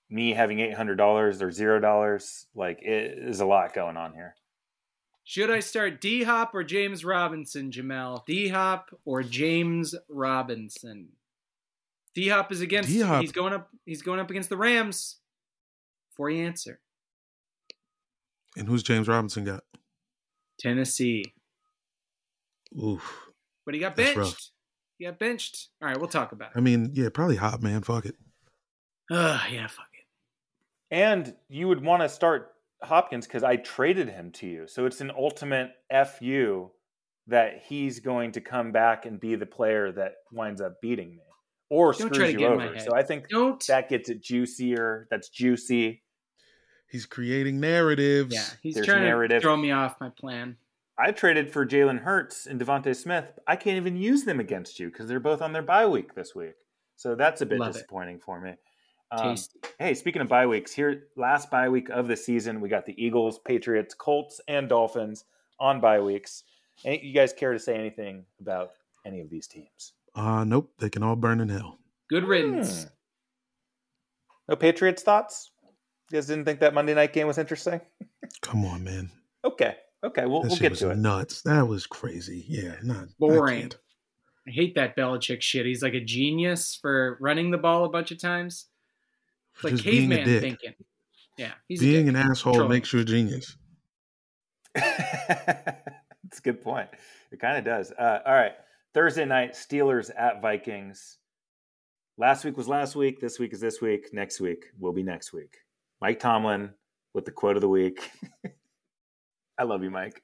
me having eight hundred dollars or zero dollars. Like, it is a lot going on here. Should I start D-Hop or James Robinson, Jamel? D-Hop or James Robinson? D-Hop is against, D-Hop. he's going up, he's going up against the Rams. Before you answer. And who's James Robinson got? Tennessee. Oof. But he got benched. Rough. He got benched. All right, we'll talk about it. I mean, yeah, probably Hop, man. Fuck it. Ugh, yeah, fuck it. And you would want to start Hopkins because I traded him to you. So it's an ultimate F U that he's going to come back and be the player that winds up beating me or Don't screws you over. So I think Don't. that gets it juicier. That's juicy. He's creating narratives. Yeah, he's There's trying narrative. to throw me off my plan. I traded for Jalen Hurts and Devontae Smith. I can't even use them against you because they're both on their bye week this week. So that's a bit Love disappointing it. for me. Um, hey, speaking of bye weeks, here last bye week of the season, we got the Eagles, Patriots, Colts, and Dolphins on bye weeks. Any, you guys care to say anything about any of these teams? Uh, nope. They can all burn in hell. Good riddance. Hmm. No Patriots thoughts? You guys didn't think that Monday night game was interesting? Come on, man. Okay. Okay. We'll, we'll get to it. That was nuts. That was crazy. Yeah. Not boring. I, I hate that Belichick shit. He's like a genius for running the ball a bunch of times. It's like just caveman thinking. Yeah. He's being an asshole makes you a genius. That's a good point. It kind of does. Uh, all right. Thursday night, Steelers at Vikings. Last week was last week. This week is this week. Next week will be next week. Mike Tomlin with the quote of the week. I love you, Mike.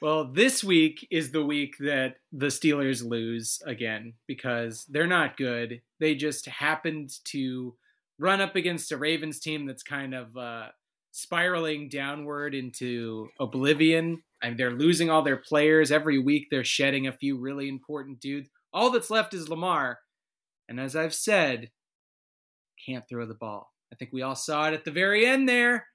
Well, this week is the week that the Steelers lose again because they're not good. They just happened to run up against a Ravens team that's kind of uh, spiraling downward into oblivion. And they're losing all their players. Every week they're shedding a few really important dudes. All that's left is Lamar. And as I've said, can't throw the ball. I think we all saw it at the very end there.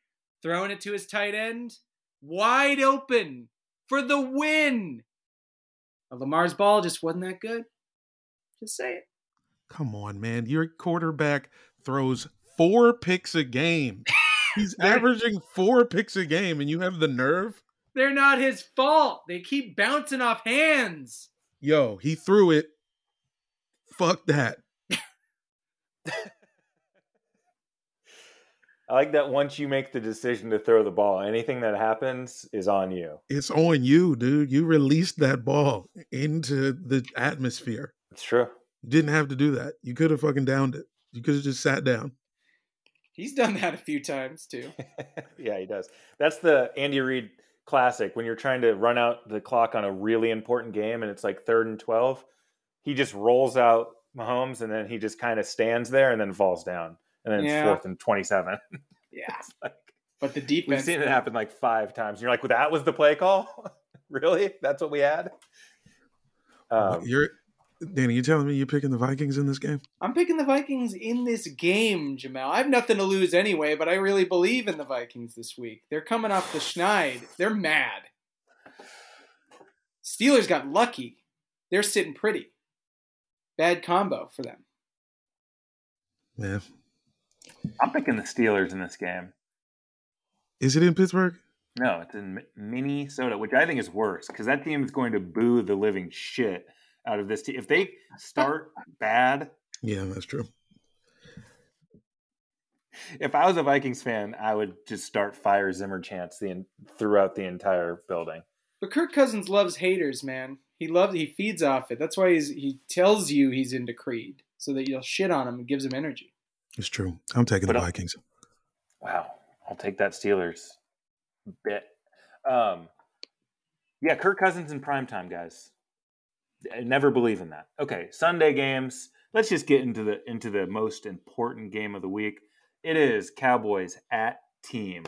Throwing it to his tight end. Wide open. For the win. Lamar's ball just wasn't that good. Just say it. Come on, man. Your quarterback throws four picks a game. He's averaging four picks a game, and you have the nerve? They're not his fault. They keep bouncing off hands. Yo, he threw it. Fuck that. I like that once you make the decision to throw the ball, anything that happens is on you. It's on you, dude. You released that ball into the atmosphere. It's true. You didn't have to do that. You could have fucking downed it. You could have just sat down. He's done that a few times, too. Yeah, he does. That's the Andy Reid classic. When you're trying to run out the clock on a really important game and it's like third and twelve, he just rolls out Mahomes and then he just kind of stands there and then falls down. And then yeah. it's fourth and twenty-seven. Yeah. Like, but the defense. We've seen it happen like five times. And you're like, well, that was the play call? Really? That's what we had? Um, you're, Danny, you telling me you're picking the Vikings in this game? I'm picking the Vikings in this game, Jamel. I have nothing to lose anyway, but I really believe in the Vikings this week. They're coming off the schneid. They're mad. Steelers got lucky. They're sitting pretty. Bad combo for them. Yeah. I'm picking the Steelers in this game. Is it in Pittsburgh? No, it's in Minnesota, which I think is worse because that team is going to boo the living shit out of this team. If they start bad. Yeah, that's true. if I was a Vikings fan, I would just start fire Zimmer chants the throughout the entire building. But Kirk Cousins loves haters, man. He loves he feeds off it. That's why he's he tells you he's into Creed, so that you'll shit on him and gives him energy. It's true. I'm taking but the Vikings. I'll, wow, I'll take that Steelers bit. Um, yeah, Kirk Cousins in primetime, guys. I never believe in that. Okay, Sunday games. Let's just get into the into the most important game of the week. It is Cowboys at team.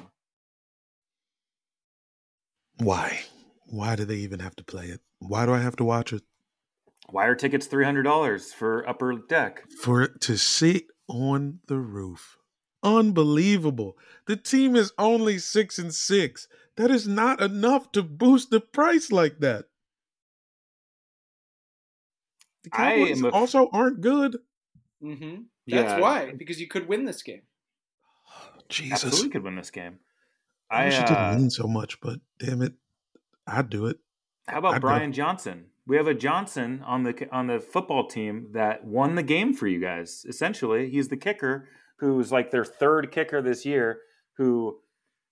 Why? Why do they even have to play it? Why do I have to watch it? Why are tickets three hundred dollars for Upper Deck? For it to sit on the roof. Unbelievable. The team is only six and six. That is not enough to boost the price like that. The Cowboys f- also aren't good. Mm-hmm. That's yeah. why, because you could win this game. Oh, Jesus. Absolutely could win this game. I, I wish uh, it didn't mean so much, but damn it, I'd do it. How about I'd Brian go. Johnson? We have a Johnson on the on the football team that won the game for you guys, essentially. He's the kicker who's like their third kicker this year, who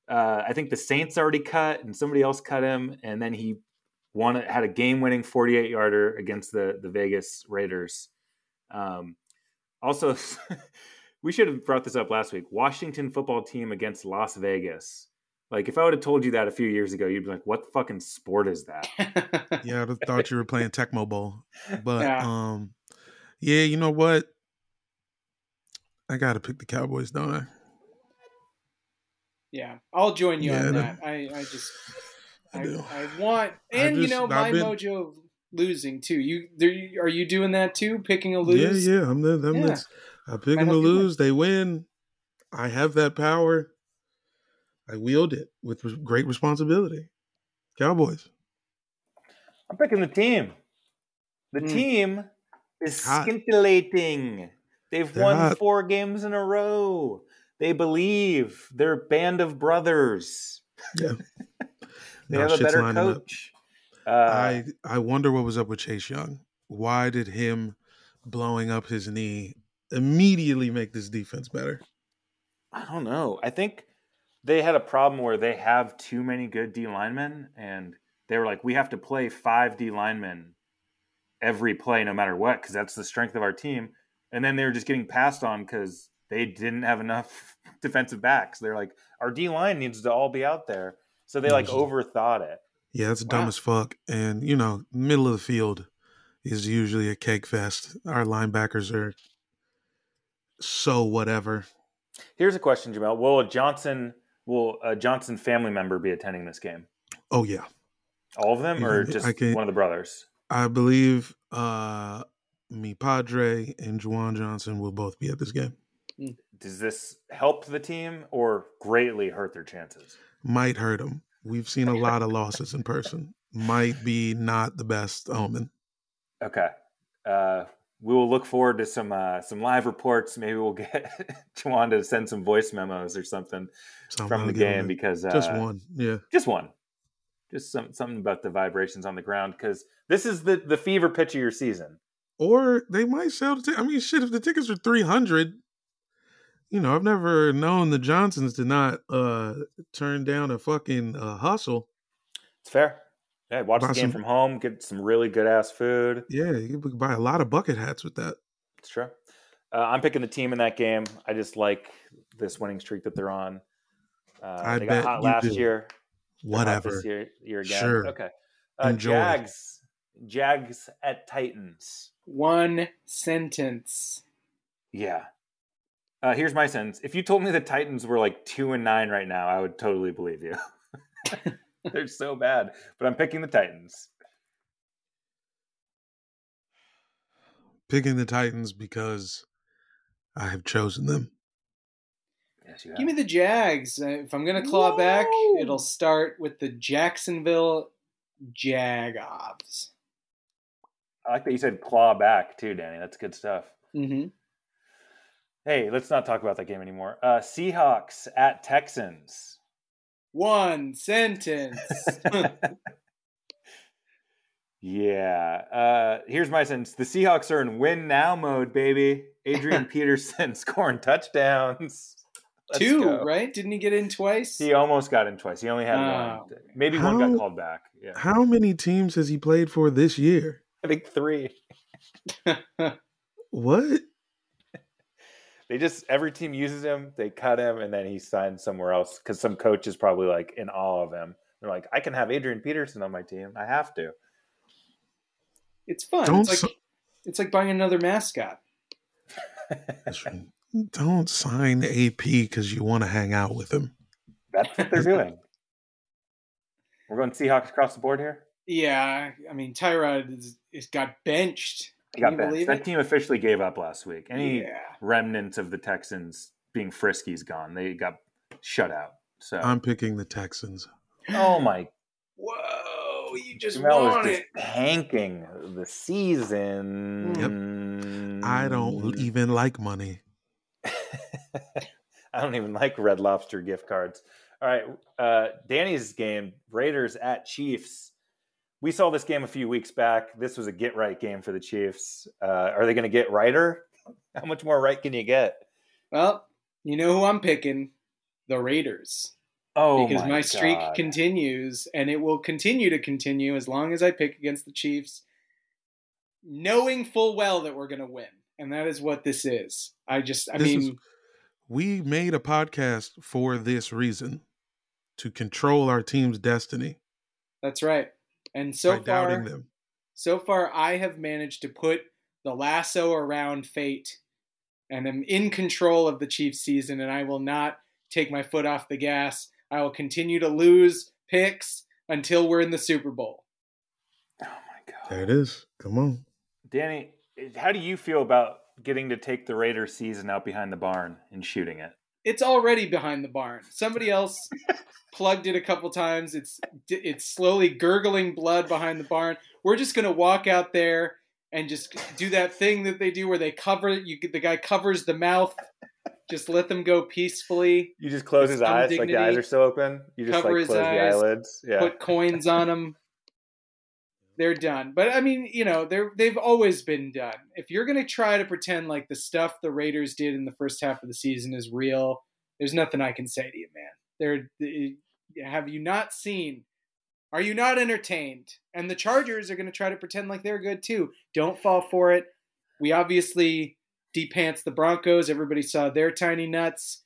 uh, I think the Saints already cut and somebody else cut him, and then he won it, had a game-winning forty-eight-yarder against the, the Vegas Raiders. Um, also, we should have brought this up last week. Washington football team against Las Vegas. Like, if I would have told you that a few years ago, you'd be like, what fucking sport is that? Yeah, I'd have thought you were playing Tecmo Bowl. But, yeah. Um, yeah, you know what? I got to pick the Cowboys, don't I? Yeah, I'll join you yeah, on that. I, I just... I, I, I want, and I just, you know, my been, mojo losing too. You, there, are you doing that too? Picking a lose? Yeah, yeah. I'm the, I'm yeah. the, I pick them to lose. They win. I have that power. I wield it with great responsibility. Cowboys. I'm picking the team. The mm. team is hot. Scintillating. They've They're won hot. four games in a row. They believe. They're a band of brothers. Yeah. They no, have a better coach. Uh, I, I wonder what was up with Chase Young. Why did him blowing up his knee immediately make this defense better? I don't know. I think they had a problem where they have too many good D linemen, and they were like, we have to play five D linemen every play no matter what because that's the strength of our team. And then they were just getting passed on because they didn't have enough defensive backs. They're like, our D line needs to all be out there. So they like overthought it. Yeah, that's wow. dumb as fuck. And, you know, middle of the field is usually a cake fest. Our linebackers are so whatever. Here's a question, Jamel. Will a Johnson, will a Johnson family member be attending this game? Oh, yeah. All of them yeah, or just can, one of the brothers? I believe uh, mi padre and Juwan Johnson will both be at this game. Does this help the team or greatly hurt their chances? Might hurt them. We've seen a lot of losses in person. Might be not the best omen. Okay. Uh, we will look forward to some uh, some live reports. Maybe we'll get Juwan to send some voice memos or something, something from the game because uh, just one, yeah, just one, just some something about the vibrations on the ground because this is the the fever pitch of your season. Or they might sell the. T- I mean, shit. If the tickets are three hundred. You know, I've never known the Johnsons to not uh, turn down a fucking uh, hustle. It's fair. Yeah, watch buy the game some, from home, get some really good-ass food. Yeah, you can buy a lot of bucket hats with that. It's true. Uh, I'm picking the team in that game. I just like this winning streak that they're on. Uh, I they got bet hot last do. year. Whatever. This year, year again. Sure. Okay. Uh, Jags. Jags at Titans. One sentence. Yeah. Uh, here's my sentence. If you told me the Titans were like two and nine right now, I would totally believe you. They're so bad, but I'm picking the Titans. Picking the Titans because I have chosen them. Yes, you have. Give me the Jags. If I'm going to claw Whoa. back, it'll start with the Jacksonville Jagovs. I like that you said claw back too, Danny. That's good stuff. Mm-hmm. Hey, let's not talk about that game anymore. Uh, Seahawks at Texans. One sentence. yeah. Uh, here's my sentence. The Seahawks are in win now mode, baby. Adrian Peterson scoring touchdowns. Let's Two, go. Right? Didn't he get in twice? He almost got in twice. He only had oh. one. Maybe how, one got called back. Yeah. How many teams has he played for this year? I think three. What? They just, every team uses him, they cut him, and then he signs somewhere else because some coach is probably like in awe of him. They're like, I can have Adrian Peterson on my team. I have to. It's fun. Don't it's like, si- it's like buying another mascot. Don't sign A P because you want to hang out with him. That's what they're doing. We're going Seahawks across the board here? Yeah. I mean, Tyrod is, is got benched. He got benched. That it? team officially gave up last week. Any yeah. remnants of the Texans being frisky is gone. They got shut out. So I'm picking the Texans. Oh, my. Whoa. You just Jamel won is it. Just tanking the season. Yep. Mm. I don't even like money. I don't even like Red Lobster gift cards. All right. Uh, Danny's game, Raiders at Chiefs. We saw this game a few weeks back. This was a get-right game for the Chiefs. Uh, are they going to get righter? How much more right can you get? Well, you know who I'm picking? The Raiders. Oh, because my, my streak God. continues, and it will continue to continue as long as I pick against the Chiefs, knowing full well that we're going to win. And that is what this is. I just, I this mean. Is, we made a podcast for this reason, to control our team's destiny. That's right. And so by far, doubting them. so far, I have managed to put the lasso around fate, and I'm in control of the Chiefs season, and I will not take my foot off the gas. I will continue to lose picks until we're in the Super Bowl. Oh, my God. There it is. Come on. Danny, how do you feel about getting to take the Raiders season out behind the barn and shooting it? It's already behind the barn. Somebody else plugged it a couple times. It's it's slowly gurgling blood behind the barn. We're just going to walk out there and just do that thing that they do where they cover you. The guy covers the mouth. Just let them go peacefully. You just close his eyes, dignity. Like the eyes are still open. You just cover like, close his eyes, the eyelids. Yeah. Put coins on them. They're done. But I mean, you know, they're they've always been done. If you're going to try to pretend like the stuff the Raiders did in the first half of the season is real, there's nothing I can say to you, man. They're, they, have you not seen? Are you not entertained? And the Chargers are going to try to pretend like they're good too. Don't fall for it. We obviously de-pants the Broncos. Everybody saw their tiny nuts.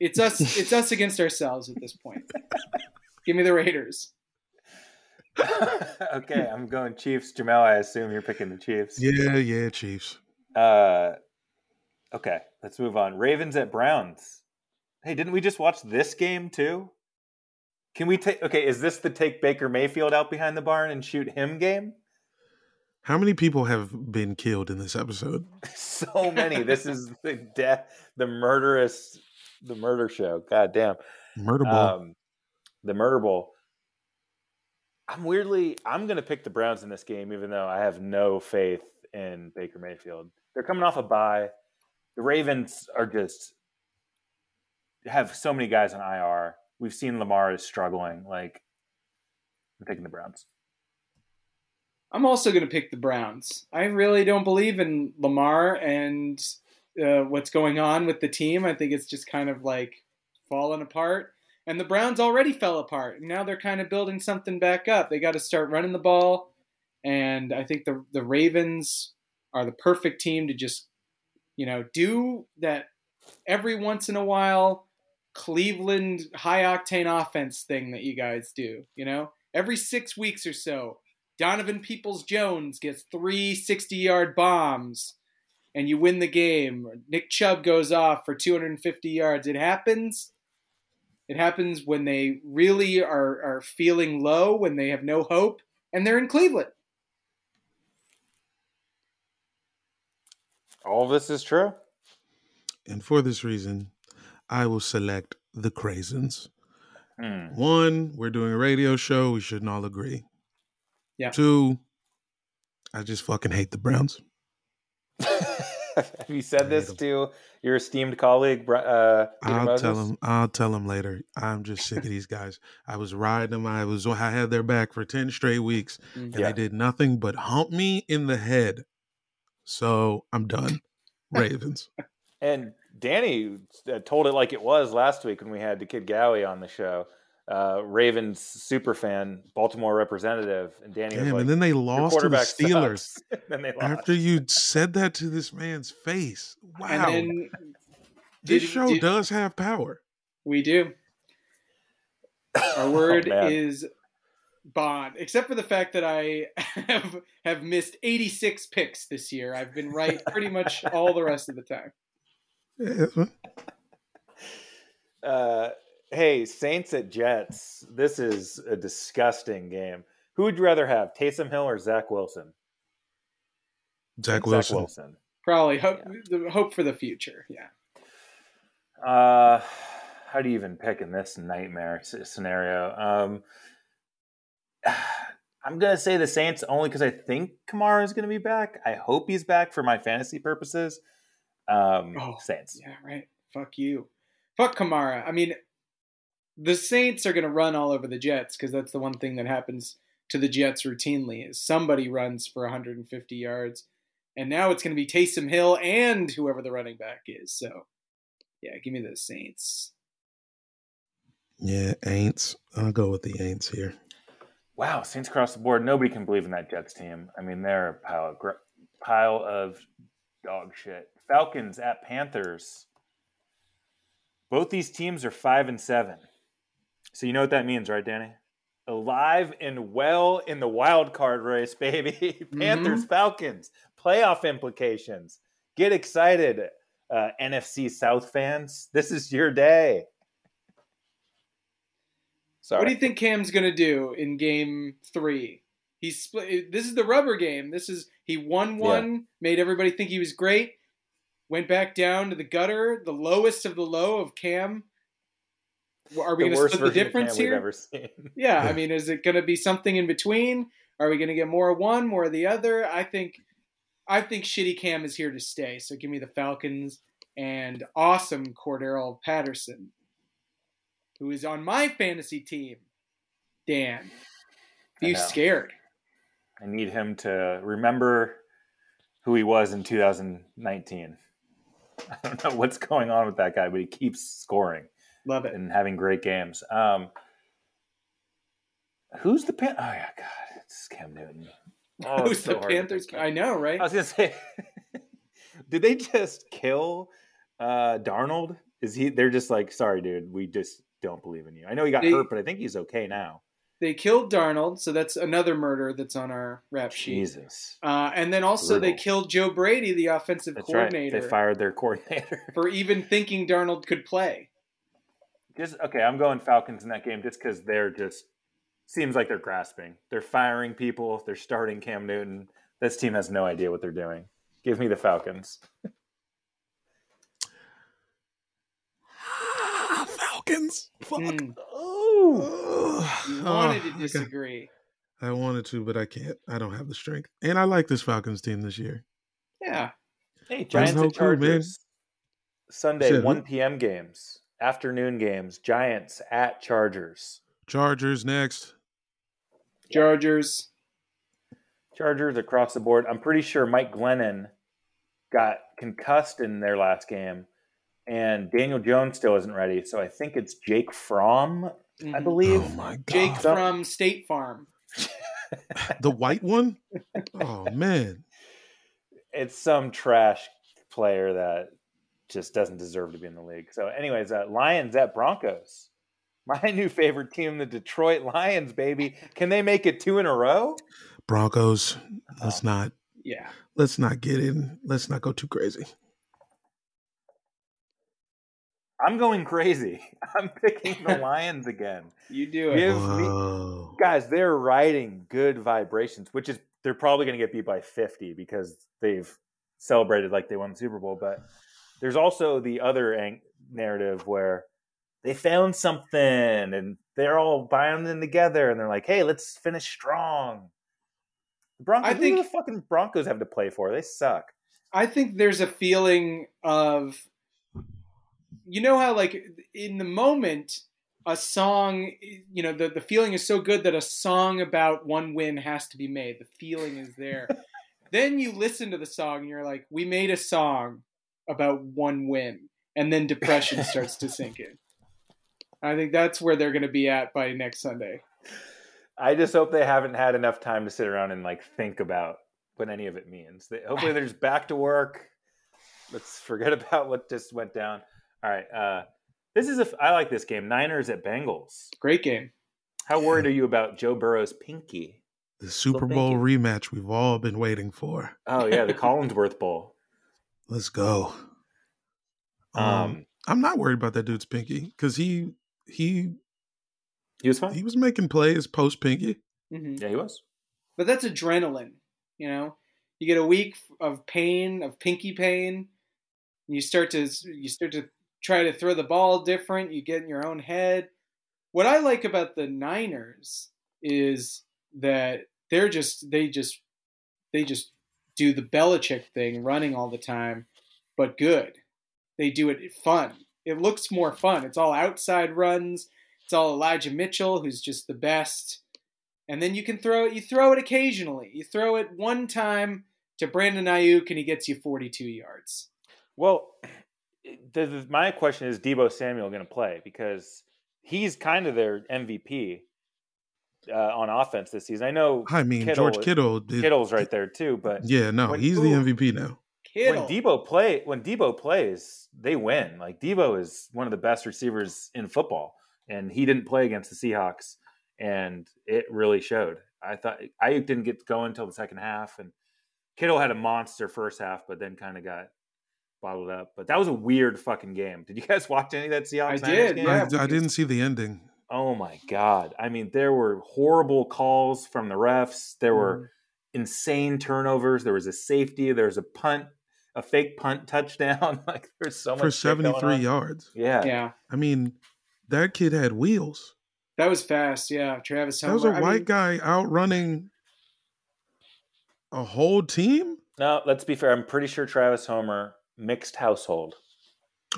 It's us. It's us against ourselves at this point. Give me the Raiders. Okay, I'm going Chiefs. Jamel, I assume you're picking the Chiefs. Yeah, yeah, Chiefs. Uh, okay, let's move on. Ravens at Browns. Hey, didn't we just watch this game too? Can we take? Okay, is this the take Baker Mayfield out behind the barn and shoot him game? How many people have been killed in this episode? So many. This is the death, the murderous, the murder show. God damn. Murder Bowl. Um, the Murder Bowl. I'm weirdly, I'm going to pick the Browns in this game, even though I have no faith in Baker Mayfield. They're coming off a bye. The Ravens are just, have so many guys on I R. We've seen Lamar is struggling. Like, I'm picking the Browns. I'm also going to pick the Browns. I really don't believe in Lamar and uh, what's going on with the team. I think it's just kind of like falling apart. And the Browns already fell apart. Now they're kind of building something back up. They got to start running the ball. And I think the the Ravens are the perfect team to just, you know, do that every once in a while Cleveland high-octane offense thing that you guys do, you know? Every six weeks or so. Donovan Peoples-Jones gets three sixty-yard bombs, and you win the game. Nick Chubb goes off for two hundred fifty yards. It happens. It happens when they really are, are feeling low, when they have no hope, and they're in Cleveland. All this is true. And for this reason, I will select the Craisins. Mm. One, we're doing a radio show. We shouldn't all agree. Yeah. Two, I just fucking hate the Browns. Have you said this him. to your esteemed colleague, uh, Peter I'll Moses? tell him. I'll tell him later. I'm just sick of these guys. I was riding them. I was. I had their back for ten straight weeks, and yeah. they did nothing but hump me in the head. So I'm done. Ravens. And Danny told it like it was last week when we had the kid Gowie on the show. Uh, Ravens superfan, Baltimore representative, and Danny. Damn, was like, and then they lost to the Steelers. Then they lost. After you said that to this man's face. Wow. And then, this did, show did, does have power. We do. Our word oh, is bond, except for the fact that I have, have missed eighty-six picks this year. I've been right pretty much all the rest of the time. Yeah. Uh, hey, Saints at Jets. This is a disgusting game. Who would you rather have, Taysom Hill or Zach Wilson? Zach Wilson. Zach Wilson. Probably. Hope, yeah. the, hope for the future. Yeah. Uh, how do you even pick in this nightmare scenario? Um, I'm going to say the Saints only because I think Kamara is going to be back. I hope he's back for my fantasy purposes. Um, oh, Saints. Yeah, right. Fuck you. Fuck Kamara. I mean, the Saints are going to run all over the Jets because that's the one thing that happens to the Jets routinely is somebody runs for one hundred fifty yards. And now it's going to be Taysom Hill and whoever the running back is. So, yeah, give me the Saints. Yeah, Aints. I'll go with the Aints here. Wow, Saints across the board. Nobody can believe in that Jets team. I mean, they're a pile of, gr- pile of dog shit. Falcons at Panthers. Both these teams are five and seven. So you know what that means, right, Danny? Alive and well in the wild card race, baby. Mm-hmm. Panthers, Falcons, playoff implications. Get excited, uh, N F C South fans. This is your day. Sorry. What do you think Cam's going to do in game three? He's split. This is the rubber game. This is he won one, yeah. made everybody think he was great, went back down to the gutter, the lowest of the low of Cam. Are we going to split the difference here? We've ever seen. Yeah, I mean, is it going to be something in between? Are we going to get more of one, more of the other? I think, I think shitty Cam is here to stay. So give me the Falcons and awesome Cordarrelle Patterson, who is on my fantasy team. Dan, are you scared? I need him to remember who he was in two thousand nineteen. I don't know what's going on with that guy, but he keeps scoring. Love it. And having great games. Um, who's the Pan- Oh, yeah, God. It's Cam Newton. Oh, who's so the Panthers? I know, right? I was going to say, did they just kill uh, Darnold? Is he? They're just like, sorry, dude, we just don't believe in you. I know he got they, hurt, but I think he's okay now. They killed Darnold, so that's another murder that's on our rap sheet. Jesus. Uh, and then also brutal. They killed Joe Brady, the offensive that's coordinator. Right. They fired their coordinator. For even thinking Darnold could play. Just okay, I'm going Falcons in that game just because they're just seems like they're grasping. They're firing people. They're starting Cam Newton. This team has no idea what they're doing. Give me the Falcons. Ah, Falcons. Fuck. Mm. Oh. You wanted oh, to disagree. I, I wanted to, but I can't. I don't have the strength. And I like this Falcons team this year. Yeah. Hey, Giants and Chargers. Cool, Sunday, Shit, one p.m. games. Afternoon games, Giants at Chargers. Chargers next. Chargers. Chargers across the board. I'm pretty sure Mike Glennon got concussed in their last game, and Daniel Jones still isn't ready. So I think it's Jake Fromm, mm-hmm. I believe. Oh my God. Jake so- from State Farm. The white one? Oh, man. It's some trash player that just doesn't deserve to be in the league. So anyways, uh, Lions at Broncos. My new favorite team, the Detroit Lions, baby. Can they make it two in a row? Broncos, let's oh, not. Yeah. Let's not get in. Let's not go too crazy. I'm going crazy. I'm picking the Lions again. You do it. Give me, guys, they're riding good vibrations, which is they're probably going to get beat by fifty because they've celebrated like they won the Super Bowl, but there's also the other narrative where they found something and they're all bonding together and they're like, hey, let's finish strong. The Broncos, I think, who the fucking Broncos have to play for? They suck. I think there's a feeling of, you know how like in the moment a song, you know, the, the feeling is so good that a song about one win has to be made. The feeling is there. Then you listen to the song and you're like, we made a song about one win. and then depression starts to sink in. I think that's where they're going to be at by next Sunday. I just hope they haven't had enough time to sit around and like think about what any of it means. They, hopefully they're just back to work. Let's forget about what just went down. All right. Uh, this is a, I like this game. Niners at Bengals. Great game. How worried are you about Joe Burrow's pinky? The Super Bowl rematch we've all been waiting for. Oh, yeah. The Collinsworth Bowl. Let's go. Um, um, I'm not worried about that dude's pinky because he, he, he was fine. He was making plays post pinky. Mm-hmm. Yeah, he was. But that's adrenaline. You know, you get a week of pain, of pinky pain. And you start to, you start to try to throw the ball different. You get in your own head. What I like about the Niners is that they're just, they just, they just do the Belichick thing, running all the time, but good. They do it fun. It looks more fun. It's all outside runs. It's all Elijah Mitchell, who's just the best. And then you can throw it. You throw it occasionally. You throw it one time to Brandon Ayuk, and he gets you forty-two yards. Well, the, the, my question is, Deebo Samuel going to play? Because he's kind of their M V P uh, on offense this season. I know. I mean, Kittle, George Kittle. Did, Kittle's right there too, but yeah, no, when, he's ooh, the M V P now. Kittle. When Deebo play, when Deebo plays, they win. Like Deebo is one of the best receivers in football, and he didn't play against the Seahawks, and it really showed. I thought Ayuk didn't get going until the second half, and Kittle had a monster first half, but then kind of got bottled up. But that was a weird fucking game. Did you guys watch any of that Seahawks? I did. Game? Yeah, I, I didn't see the ending. Oh my God. I mean, there were horrible calls from the refs. There were mm. insane turnovers. There was a safety. There was a punt, a fake punt touchdown. Like there's so much for seventy-three yards. Yeah. Yeah. I mean, that kid had wheels. That was fast. Yeah. Travis Hunter. That was a I white mean, guy outrunning a whole team. No, let's be fair. I'm pretty sure Travis Homer mixed household.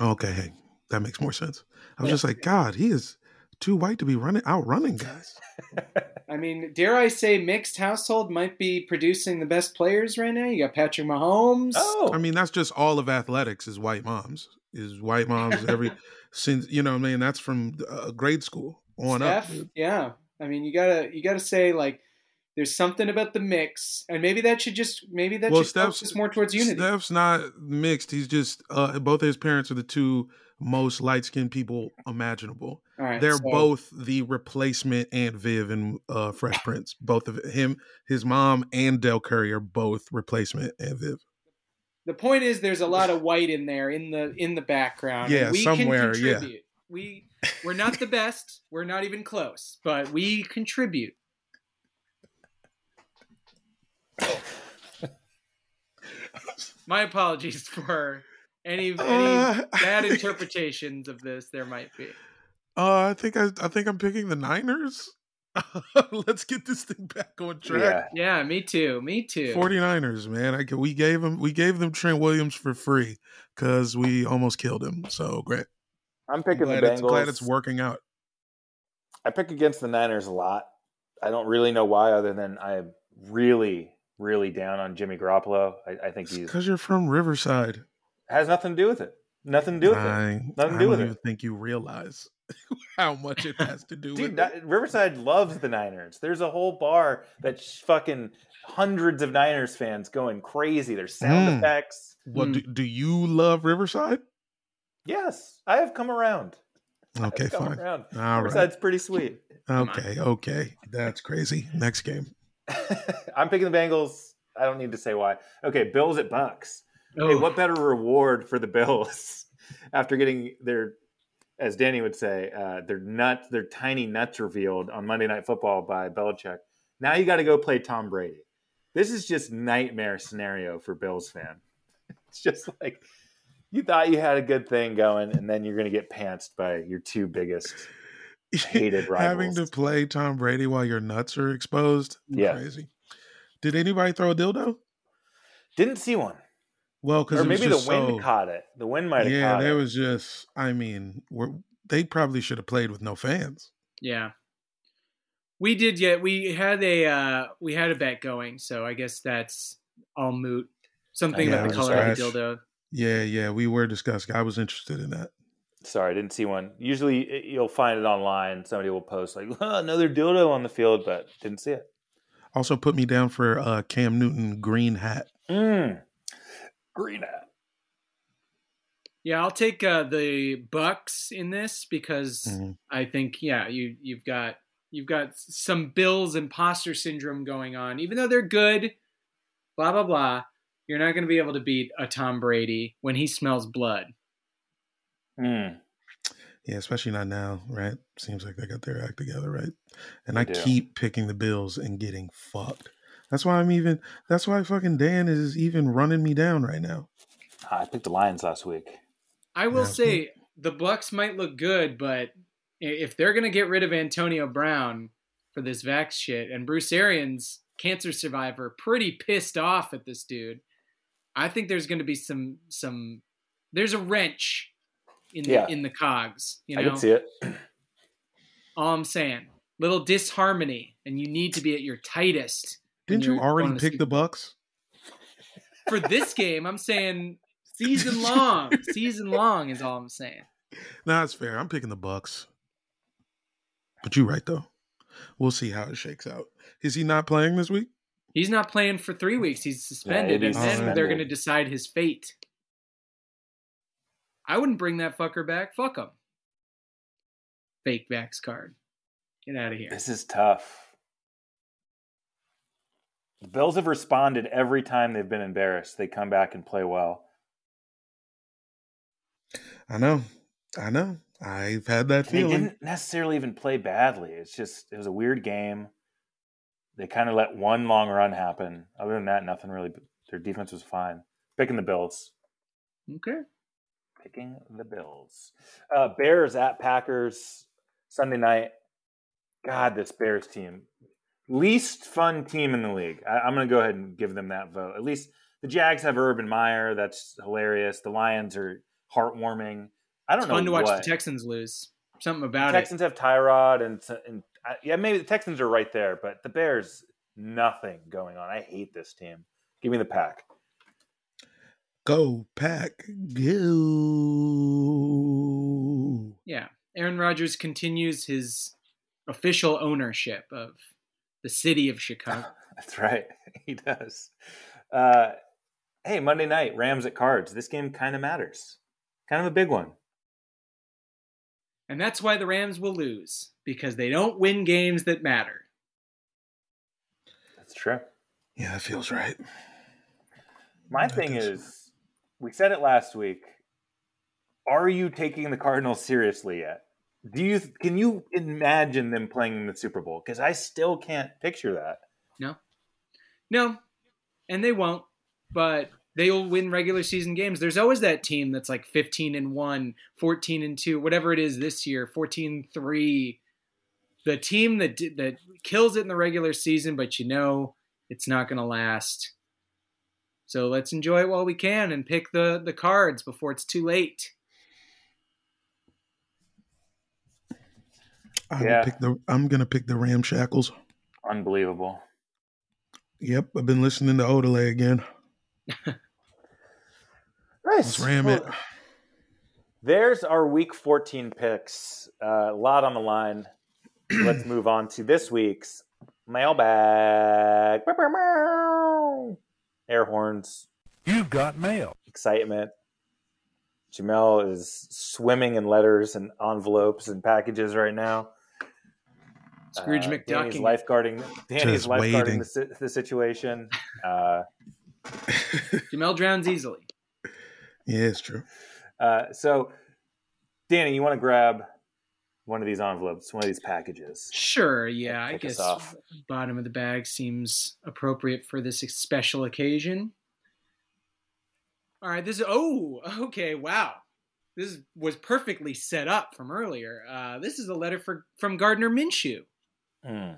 Okay. Hey, that makes more sense. I was yeah. just like, God, he is too white to be running outrunning guys. I mean, dare I say mixed household might be producing the best players right now. You got Patrick Mahomes. Oh, I mean, that's just all of athletics is white moms is white moms. Every since, you know what I mean? That's from uh, grade school on Steph, up. Dude. Yeah. I mean, you gotta, you gotta say like, there's something about the mix, and maybe that should just maybe that well, should focus us more towards unity. Steph's not mixed. He's just uh, both of his parents are the two most light-skinned people imaginable. All right, they're so. both the replacement Aunt Viv and uh, Fresh Prince. Both of him, his mom, and Del Curry are both replacement Aunt Viv. The point is, there's a lot of white in there in the in the background. Yeah, we somewhere. Can yeah, we we're not the best. We're not even close, but we contribute. My apologies for any, any uh, bad interpretations of this there might be. Uh, I think I, I think I'm picking the Niners. Let's get this thing back on track. Yeah, yeah me too. Me too. 49ers, man. I, we gave them we gave them Trent Williams for free because we almost killed him. So great. I'm picking I'm the Bengals. It's, glad it's working out. I pick against the Niners a lot. I don't really know why, other than I really. really down on Jimmy Garoppolo. I, I think he's because you're from Riverside. Has nothing to do with it. Nothing to do with I, it. Nothing to do with it. I don't even think you realize how much it has to do Dude, with it. Riverside loves the Niners. There's a whole bar that's fucking hundreds of Niners fans going crazy. There's sound mm. effects. Well, mm. do, do you love Riverside? Yes. I have come around. Okay, I come fine. Around. All Riverside's right. pretty sweet. Okay, okay. That's crazy. Next game. I'm picking the Bengals. I don't need to say why. Okay, Bills at Bucks. Hey, what better reward for the Bills after getting their, as Danny would say, uh, their nuts, their tiny nuts revealed on Monday Night Football by Belichick. Now you got to go play Tom Brady. This is just nightmare scenario for Bills fan. It's just like you thought you had a good thing going, and then you're going to get pantsed by your two biggest. Hated rivals. Having to play Tom Brady while your nuts are exposed. Yeah. Crazy. Did anybody throw a dildo? Didn't see one. Well, because maybe the wind so... caught it. The wind might have yeah, caught it. Yeah, there was just, I mean, we're, they probably should have played with no fans. Yeah. We did get, we had a, uh, we had a bet going. So I guess that's all moot. Something uh, yeah, about the color trash. Of the dildo. Yeah, yeah, we were discussing. I was interested in that. Sorry, I didn't see one. Usually you'll find it online. Somebody will post like, oh, another dildo on the field, but didn't see it. Also put me down for uh, Cam Newton green hat. Mm. Green hat. Yeah, I'll take uh, the Bucks in this because mm-hmm. I think, yeah, you, you've got you've got some Bills imposter syndrome going on. Even though they're good, blah, blah, blah, you're not going to be able to beat a Tom Brady when he smells blood. Mm. Yeah, especially not now, right? Seems like they got their act together, right? And they I do. keep picking the Bills and getting fucked. That's why I'm even, that's why fucking Dan is even running me down right now. I picked the Lions last week. I will yeah. say the Bucks might look good, but if they're going to get rid of Antonio Brown for this vax shit and Bruce Arians, cancer survivor, pretty pissed off at this dude, I think there's going to be some, some, there's a wrench in the, yeah. in the cogs, you know? I can see it. All I'm saying, little disharmony, and you need to be at your tightest. Didn't you already pick scoop. the Bucks? For this game, I'm saying season long. Season long is all I'm saying. Nah, it's fair. I'm picking the Bucks. But you're right, though. We'll see how it shakes out. Is he not playing this week? He's not playing for three weeks. He's suspended, yeah, and then suspended. They're going to decide his fate. I wouldn't bring that fucker back. Fuck him. Fake vax card. Get out of here. This is tough. The Bills have responded every time they've been embarrassed. They come back and play well. I know. I know. I've had that feeling. They didn't necessarily even play badly. It's just, it was a weird game. They kind of let one long run happen. Other than that, nothing really. Their defense was fine. Picking the Bills. Okay. Picking the Bills. Uh, Bears at Packers Sunday night. God, this Bears team. Least fun team in the league. I, I'm going to go ahead and give them that vote. At least the Jags have Urban Meyer. That's hilarious. The Lions are heartwarming. I don't it's know fun to what. watch the Texans lose. Something about the Texans it. Texans have Tyrod. And, and uh, yeah, maybe the Texans are right there, but the Bears, nothing going on. I hate this team. Give me the Pack. Go, Pack. Go. Yeah. Aaron Rodgers continues his official ownership of the city of Chicago. That's right. He does. Uh, hey, Monday night, Rams at Cards. This game kind of matters. Kind of a big one. And that's why the Rams will lose, because they don't win games that matter. That's true. Yeah, that feels right. My thing is, we said it last week, are you taking the Cardinals seriously yet? Do you can you imagine them playing in the Super Bowl? Because I still can't picture that. No, no, and they won't. But they'll win regular season games. There's always that team that's like fifteen and one, fourteen and two, whatever it is this year, fourteen and three. The team that that kills it in the regular season, but you know it's not going to last. So let's enjoy it while we can and pick the the Cards before it's too late. I'm, yeah. gonna pick the, I'm gonna pick the Ramshackles. Unbelievable. Yep, I've been listening to Odelay again. Nice. Let's ram well, it. There's our Week fourteen picks. Uh, a lot on the line. Let's move on to this week's mailbag. Air horns. You've got mail. Excitement. Jamel is swimming in letters and envelopes and packages right now. Scrooge uh, McDuck. Danny's lifeguarding. Danny's Just lifeguarding the, the situation. Uh, Jamel drowns easily. Yeah, it's true. Uh, so, Danny, you want to grab one of these envelopes, one of these packages? Sure. Yeah, I guess bottom of the bag seems appropriate for this special occasion. All right, this is, oh, okay, wow. This was perfectly set up from earlier. Uh, this is a letter for, from Gardner Minshew. Mm.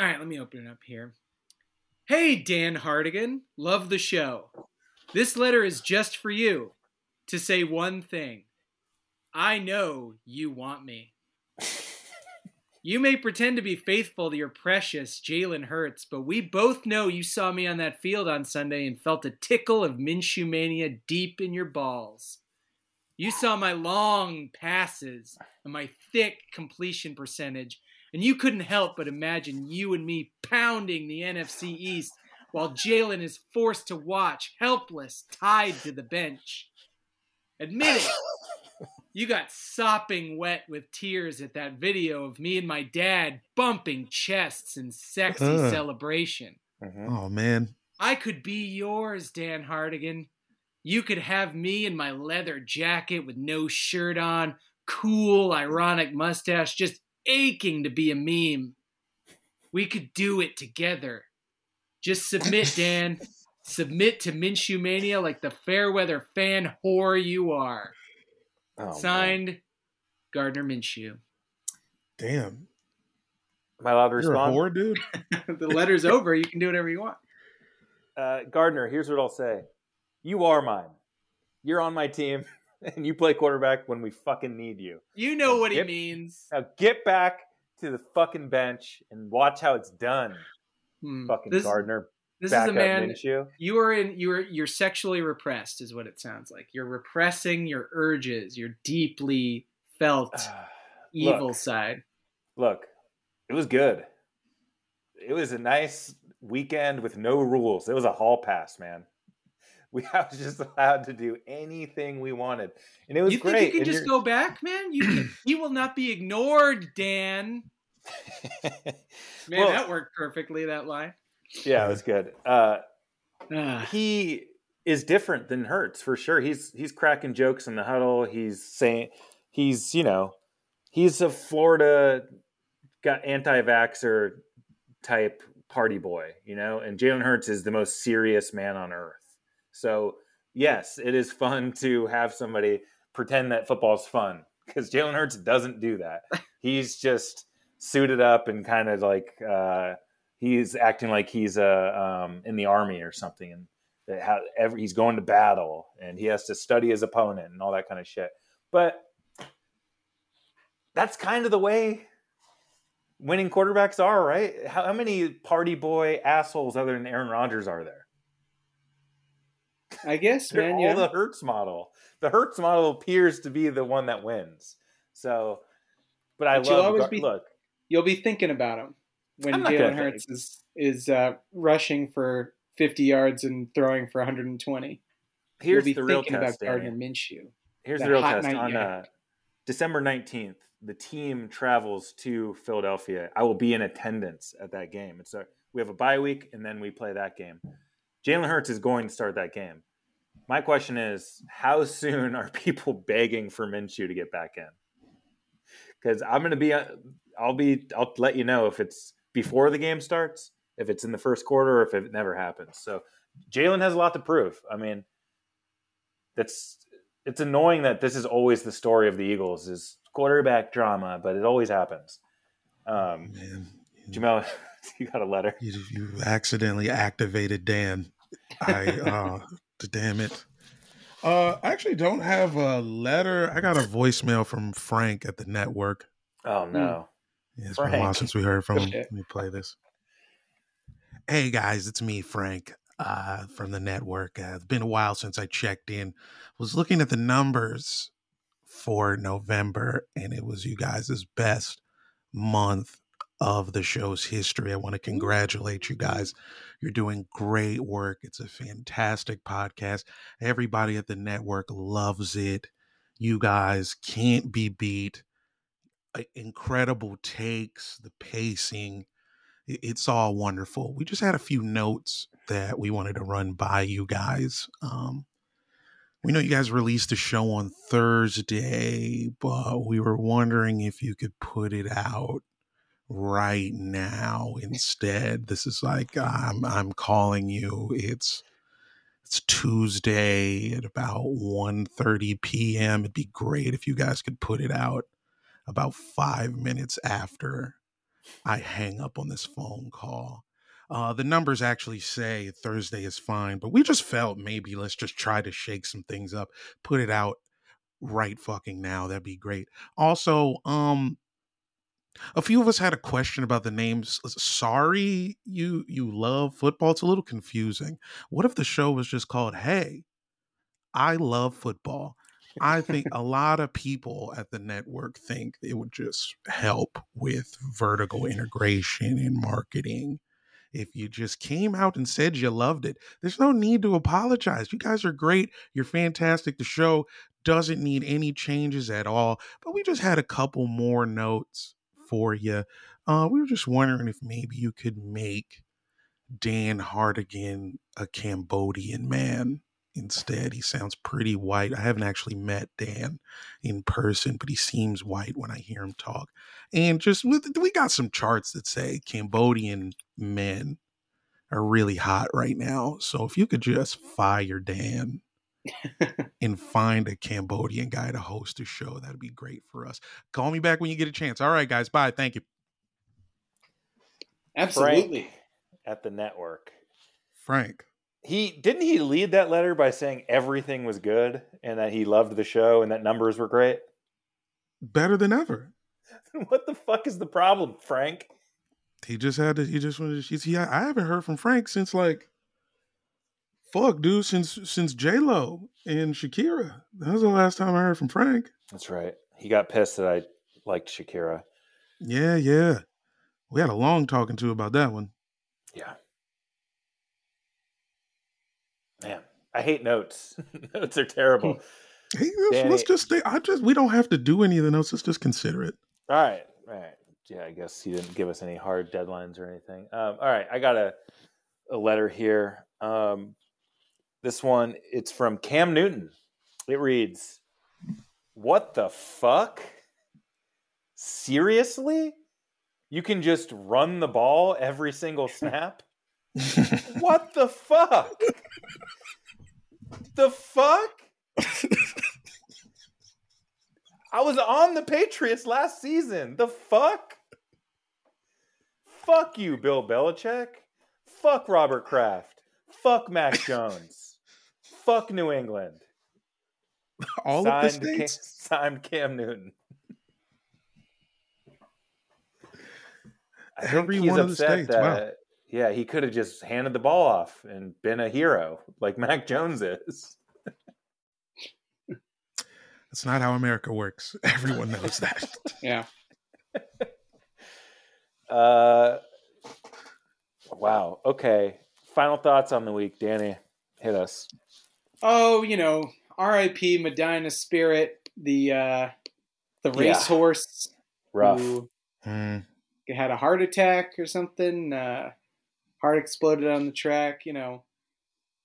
All right, let me open it up here. Hey, Dan Hardigan, love the show. This letter is just for you to say one thing. I know you want me. You may pretend to be faithful to your precious Jalen Hurts, but we both know you saw me on that field on Sunday and felt a tickle of Minshew Mania deep in your balls. You saw my long passes and my thick completion percentage, and you couldn't help but imagine you and me pounding the N F C East while Jalen is forced to watch, helpless, tied to the bench. Admit it. You got sopping wet with tears at that video of me and my dad bumping chests in sexy uh, celebration. Uh-huh. Oh, man. I could be yours, Dan Hardigan. You could have me in my leather jacket with no shirt on, cool, ironic mustache, just aching to be a meme. We could do it together. Just submit, Dan. Submit to Minshew Mania like the fair-weather fan whore you are. Oh, signed, man. Gardner Minshew. Damn. Am I allowed to respond? You're a whore, dude. The letter's over. You can do whatever you want. Uh, Gardner, here's what I'll say. You are mine. You're on my team, and you play quarterback when we fucking need you. You know now what get, he means. Now get back to the fucking bench and watch how it's done. Hmm. Fucking this, Gardner. This back is a man. Minshew. You are in. You're you're sexually repressed, is what it sounds like. You're repressing your urges, your deeply felt uh, evil look, side. Look, it was good. It was a nice weekend with no rules. It was a hall pass, man. We was just allowed to do anything we wanted, and it was you great. You think you can and just you're... go back, man? You can, you will not be ignored, Dan. Man, well, that worked perfectly. That line. Yeah, it was good. Uh, he is different than Hurts for sure. He's he's cracking jokes in the huddle. He's saying he's you know he's a Florida got anti-vaxxer type party boy, you know. And Jalen Hurts is the most serious man on earth. So yes, it is fun to have somebody pretend that football's fun because Jalen Hurts doesn't do that. He's just suited up and kind of like uh, he's acting like he's uh, um, in the army or something, and that how every, he's going to battle and he has to study his opponent and all that kind of shit. But that's kind of the way winning quarterbacks are, right? How, how many party boy assholes other than Aaron Rodgers are there? I guess, man. Yeah. All the Hurts model. The Hurts model appears to be the one that wins. So, but I but love. You'll be, look, you'll be thinking about him when Jalen Hurts is is uh, rushing for fifty yards and throwing for one hundred twenty. Here's the real test, about Gardner Minshew. Here's the real test on uh, December nineteenth. The team travels to Philadelphia. I will be in attendance at that game. It's a, we have a bye week, and then we play that game. Jalen Hurts is going to start that game. My question is, how soon are people begging for Minshew to get back in? Because I'm going to be, I'll be, I'll let you know if it's before the game starts, if it's in the first quarter, or if it never happens. So Jalen has a lot to prove. I mean, that's it's annoying that this is always the story of the Eagles is quarterback drama, but it always happens. Um, Man, you know. Jamel, you got a letter. You, you accidentally activated Dan. I, uh, damn it. Uh, I actually don't have a letter. I got a voicemail from Frank at the network. Oh, no. Yeah, it's Frank. Been a while since we heard from him. Let me play this. Hey, guys, it's me, Frank, uh, from the network. Uh, it's been a while since I checked in. Was looking at the numbers for November, and it was you guys' best month of the show's history. I want to congratulate you guys. You're doing great work. It's a fantastic podcast. Everybody at the network loves it. You guys can't be beat. Incredible takes, the pacing. It's all wonderful. We just had a few notes that we wanted to run by you guys. Um, we know you guys released the show on Thursday, but we were wondering if you could put it out right now instead. This is like I'm I'm calling you. It's it's Tuesday at about one thirty p.m. It'd be great if you guys could put it out about five minutes after I hang up on this phone call. Uh, the numbers actually say Thursday is fine, but we just felt maybe let's just try to shake some things up. Put it out right fucking now. That'd be great. Also, um. A few of us had a question about the names. Sorry you you love football. It's a little confusing. What if the show was just called, Hey, I Love Football? I think a lot of people at the network think it would just help with vertical integration and marketing. If you just came out and said you loved it, there's no need to apologize. You guys are great. You're fantastic. The show doesn't need any changes at all. But we just had a couple more notes for you. Uh, we were just wondering if maybe you could make Dan Hardigan a Cambodian man instead. He sounds pretty white. I haven't actually met Dan in person, but he seems white when I hear him talk. And just, we got some charts that say Cambodian men are really hot right now. So if you could just fire Dan and find a Cambodian guy to host a show, that'd be great for us. Call me back when you get a chance. All right, guys. Bye. Thank you. Absolutely. Frank at the network. Frank. He didn't he lead that letter by saying everything was good and that he loved the show and that numbers were great? Better than ever. What the fuck is the problem, Frank? He just had to, he just wanted to, he, I haven't heard from Frank since like, fuck, dude, since since J-Lo and Shakira. That was the last time I heard from Frank. That's right. He got pissed that I liked Shakira. Yeah, yeah. We had a long talking to about that one. Yeah. Man, I hate notes. Notes are terrible. Hey, Danny, let's just stay. I just we don't have to do any of the notes. Let's just consider it. All right, all right. Yeah, I guess you didn't give us any hard deadlines or anything. Um, all right, I got a a letter here. Um, this one, it's from Cam Newton. It reads, "What the fuck? Seriously? You can just run the ball every single snap? What the fuck?" The fuck? I was on the Patriots last season. The fuck? Fuck you, Bill Belichick. Fuck Robert Kraft. Fuck Mac Jones. Fuck New England. All signed of the states? Cam, signed Cam Newton. I Every one of the states, wow. Yeah, he could have just handed the ball off and been a hero like Mac Jones is. That's not how America works. Everyone knows that. Yeah. Uh, wow. Okay. Final thoughts on the week. Danny, hit us. Oh, you know, R I P Medina Spirit, the uh, the racehorse. Yeah. Rough. Who mm. had a heart attack or something. Uh Heart exploded on the track. You know,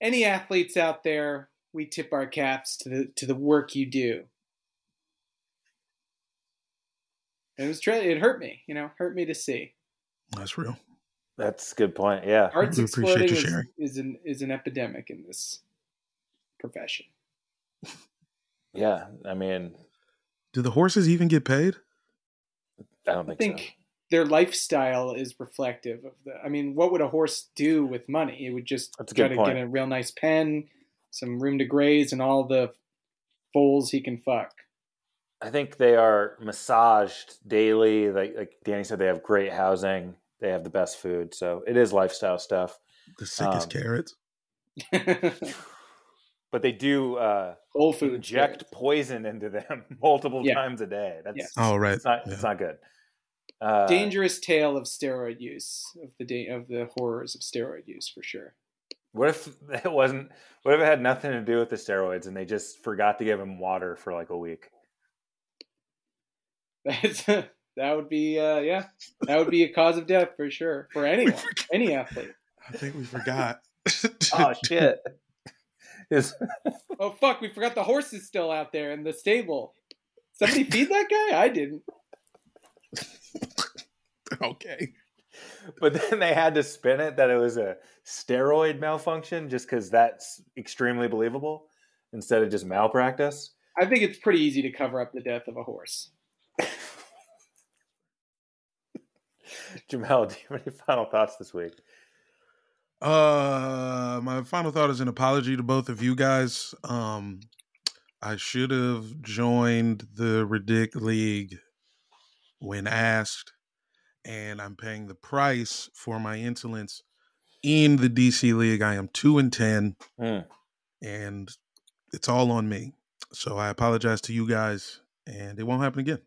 any athletes out there, we tip our caps to the to the work you do. It was it hurt me, you know, hurt me to see. That's real. That's a good point. Yeah, hearts exploding is, is an is an epidemic in this profession. Yeah, I mean, do the horses even get paid? I don't think, I think so. Their lifestyle is reflective of the, I mean, what would a horse do with money? It would just try to point. Get a real nice pen, some room to graze, and all the foals he can fuck. I think they are massaged daily. Like, like Danny said, they have great housing. They have the best food. So it is lifestyle stuff. The sickest um, carrots. But they do uh, Whole food inject carrots. Poison into them multiple yeah. times a day. That's yeah. oh, right. It's not, yeah. it's not good. Uh, Dangerous tale of steroid use of the day of the horrors of steroid use for sure. What if it wasn't? What if it had nothing to do with the steroids and they just forgot to give him water for like a week? That's that would be uh, yeah, that would be a cause of death for sure for anyone, any athlete. I think we forgot. Oh shit! Oh fuck! We forgot the horse is still out there in the stable. Somebody feed that guy? I didn't. Okay. But then they had to spin it that it was a steroid malfunction just because that's extremely believable instead of just malpractice. I think it's pretty easy to cover up the death of a horse. Jamel, do you have any final thoughts this week? Uh, my final thought is an apology to both of you guys. Um, I should have joined the Ridic League when asked. and I'm paying the price for my insolence in the D C League. I am two and ten, mm. and it's all on me. So I apologize to you guys, and it won't happen again.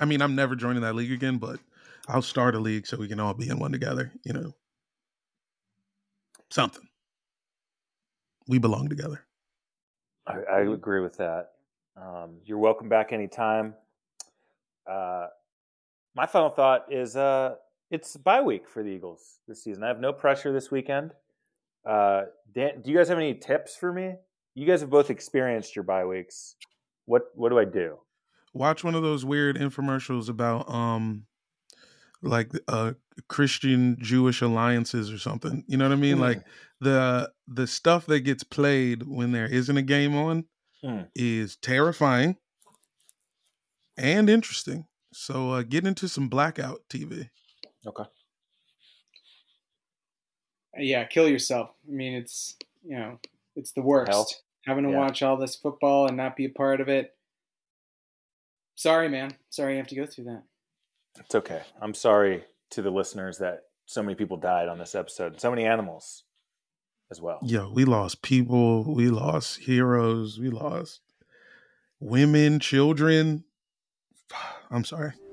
I mean, I'm never joining that league again, but I'll start a league so we can all be in one together. You know, something. We belong together. I, I agree with that. Um, you're welcome back anytime. Uh, my final thought is uh, it's bye week for the Eagles this season. I have no pressure this weekend. Uh, Dan, do you guys have any tips for me? You guys have both experienced your bye weeks. What what do I do? Watch one of those weird infomercials about um, like uh, Christian-Jewish alliances or something. You know what I mean? Mm. Like the the stuff that gets played when there isn't a game on mm. is terrifying and interesting. So uh, get into some blackout T V. Okay. Yeah, kill yourself. I mean, it's, you know, it's the worst. Hell. Having to yeah. watch all this football and not be a part of it. Sorry, man. Sorry you have to go through that. It's okay. I'm sorry to the listeners that so many people died on this episode. So many animals as well. Yeah, we lost people. We lost heroes. We lost women, children. I'm sorry.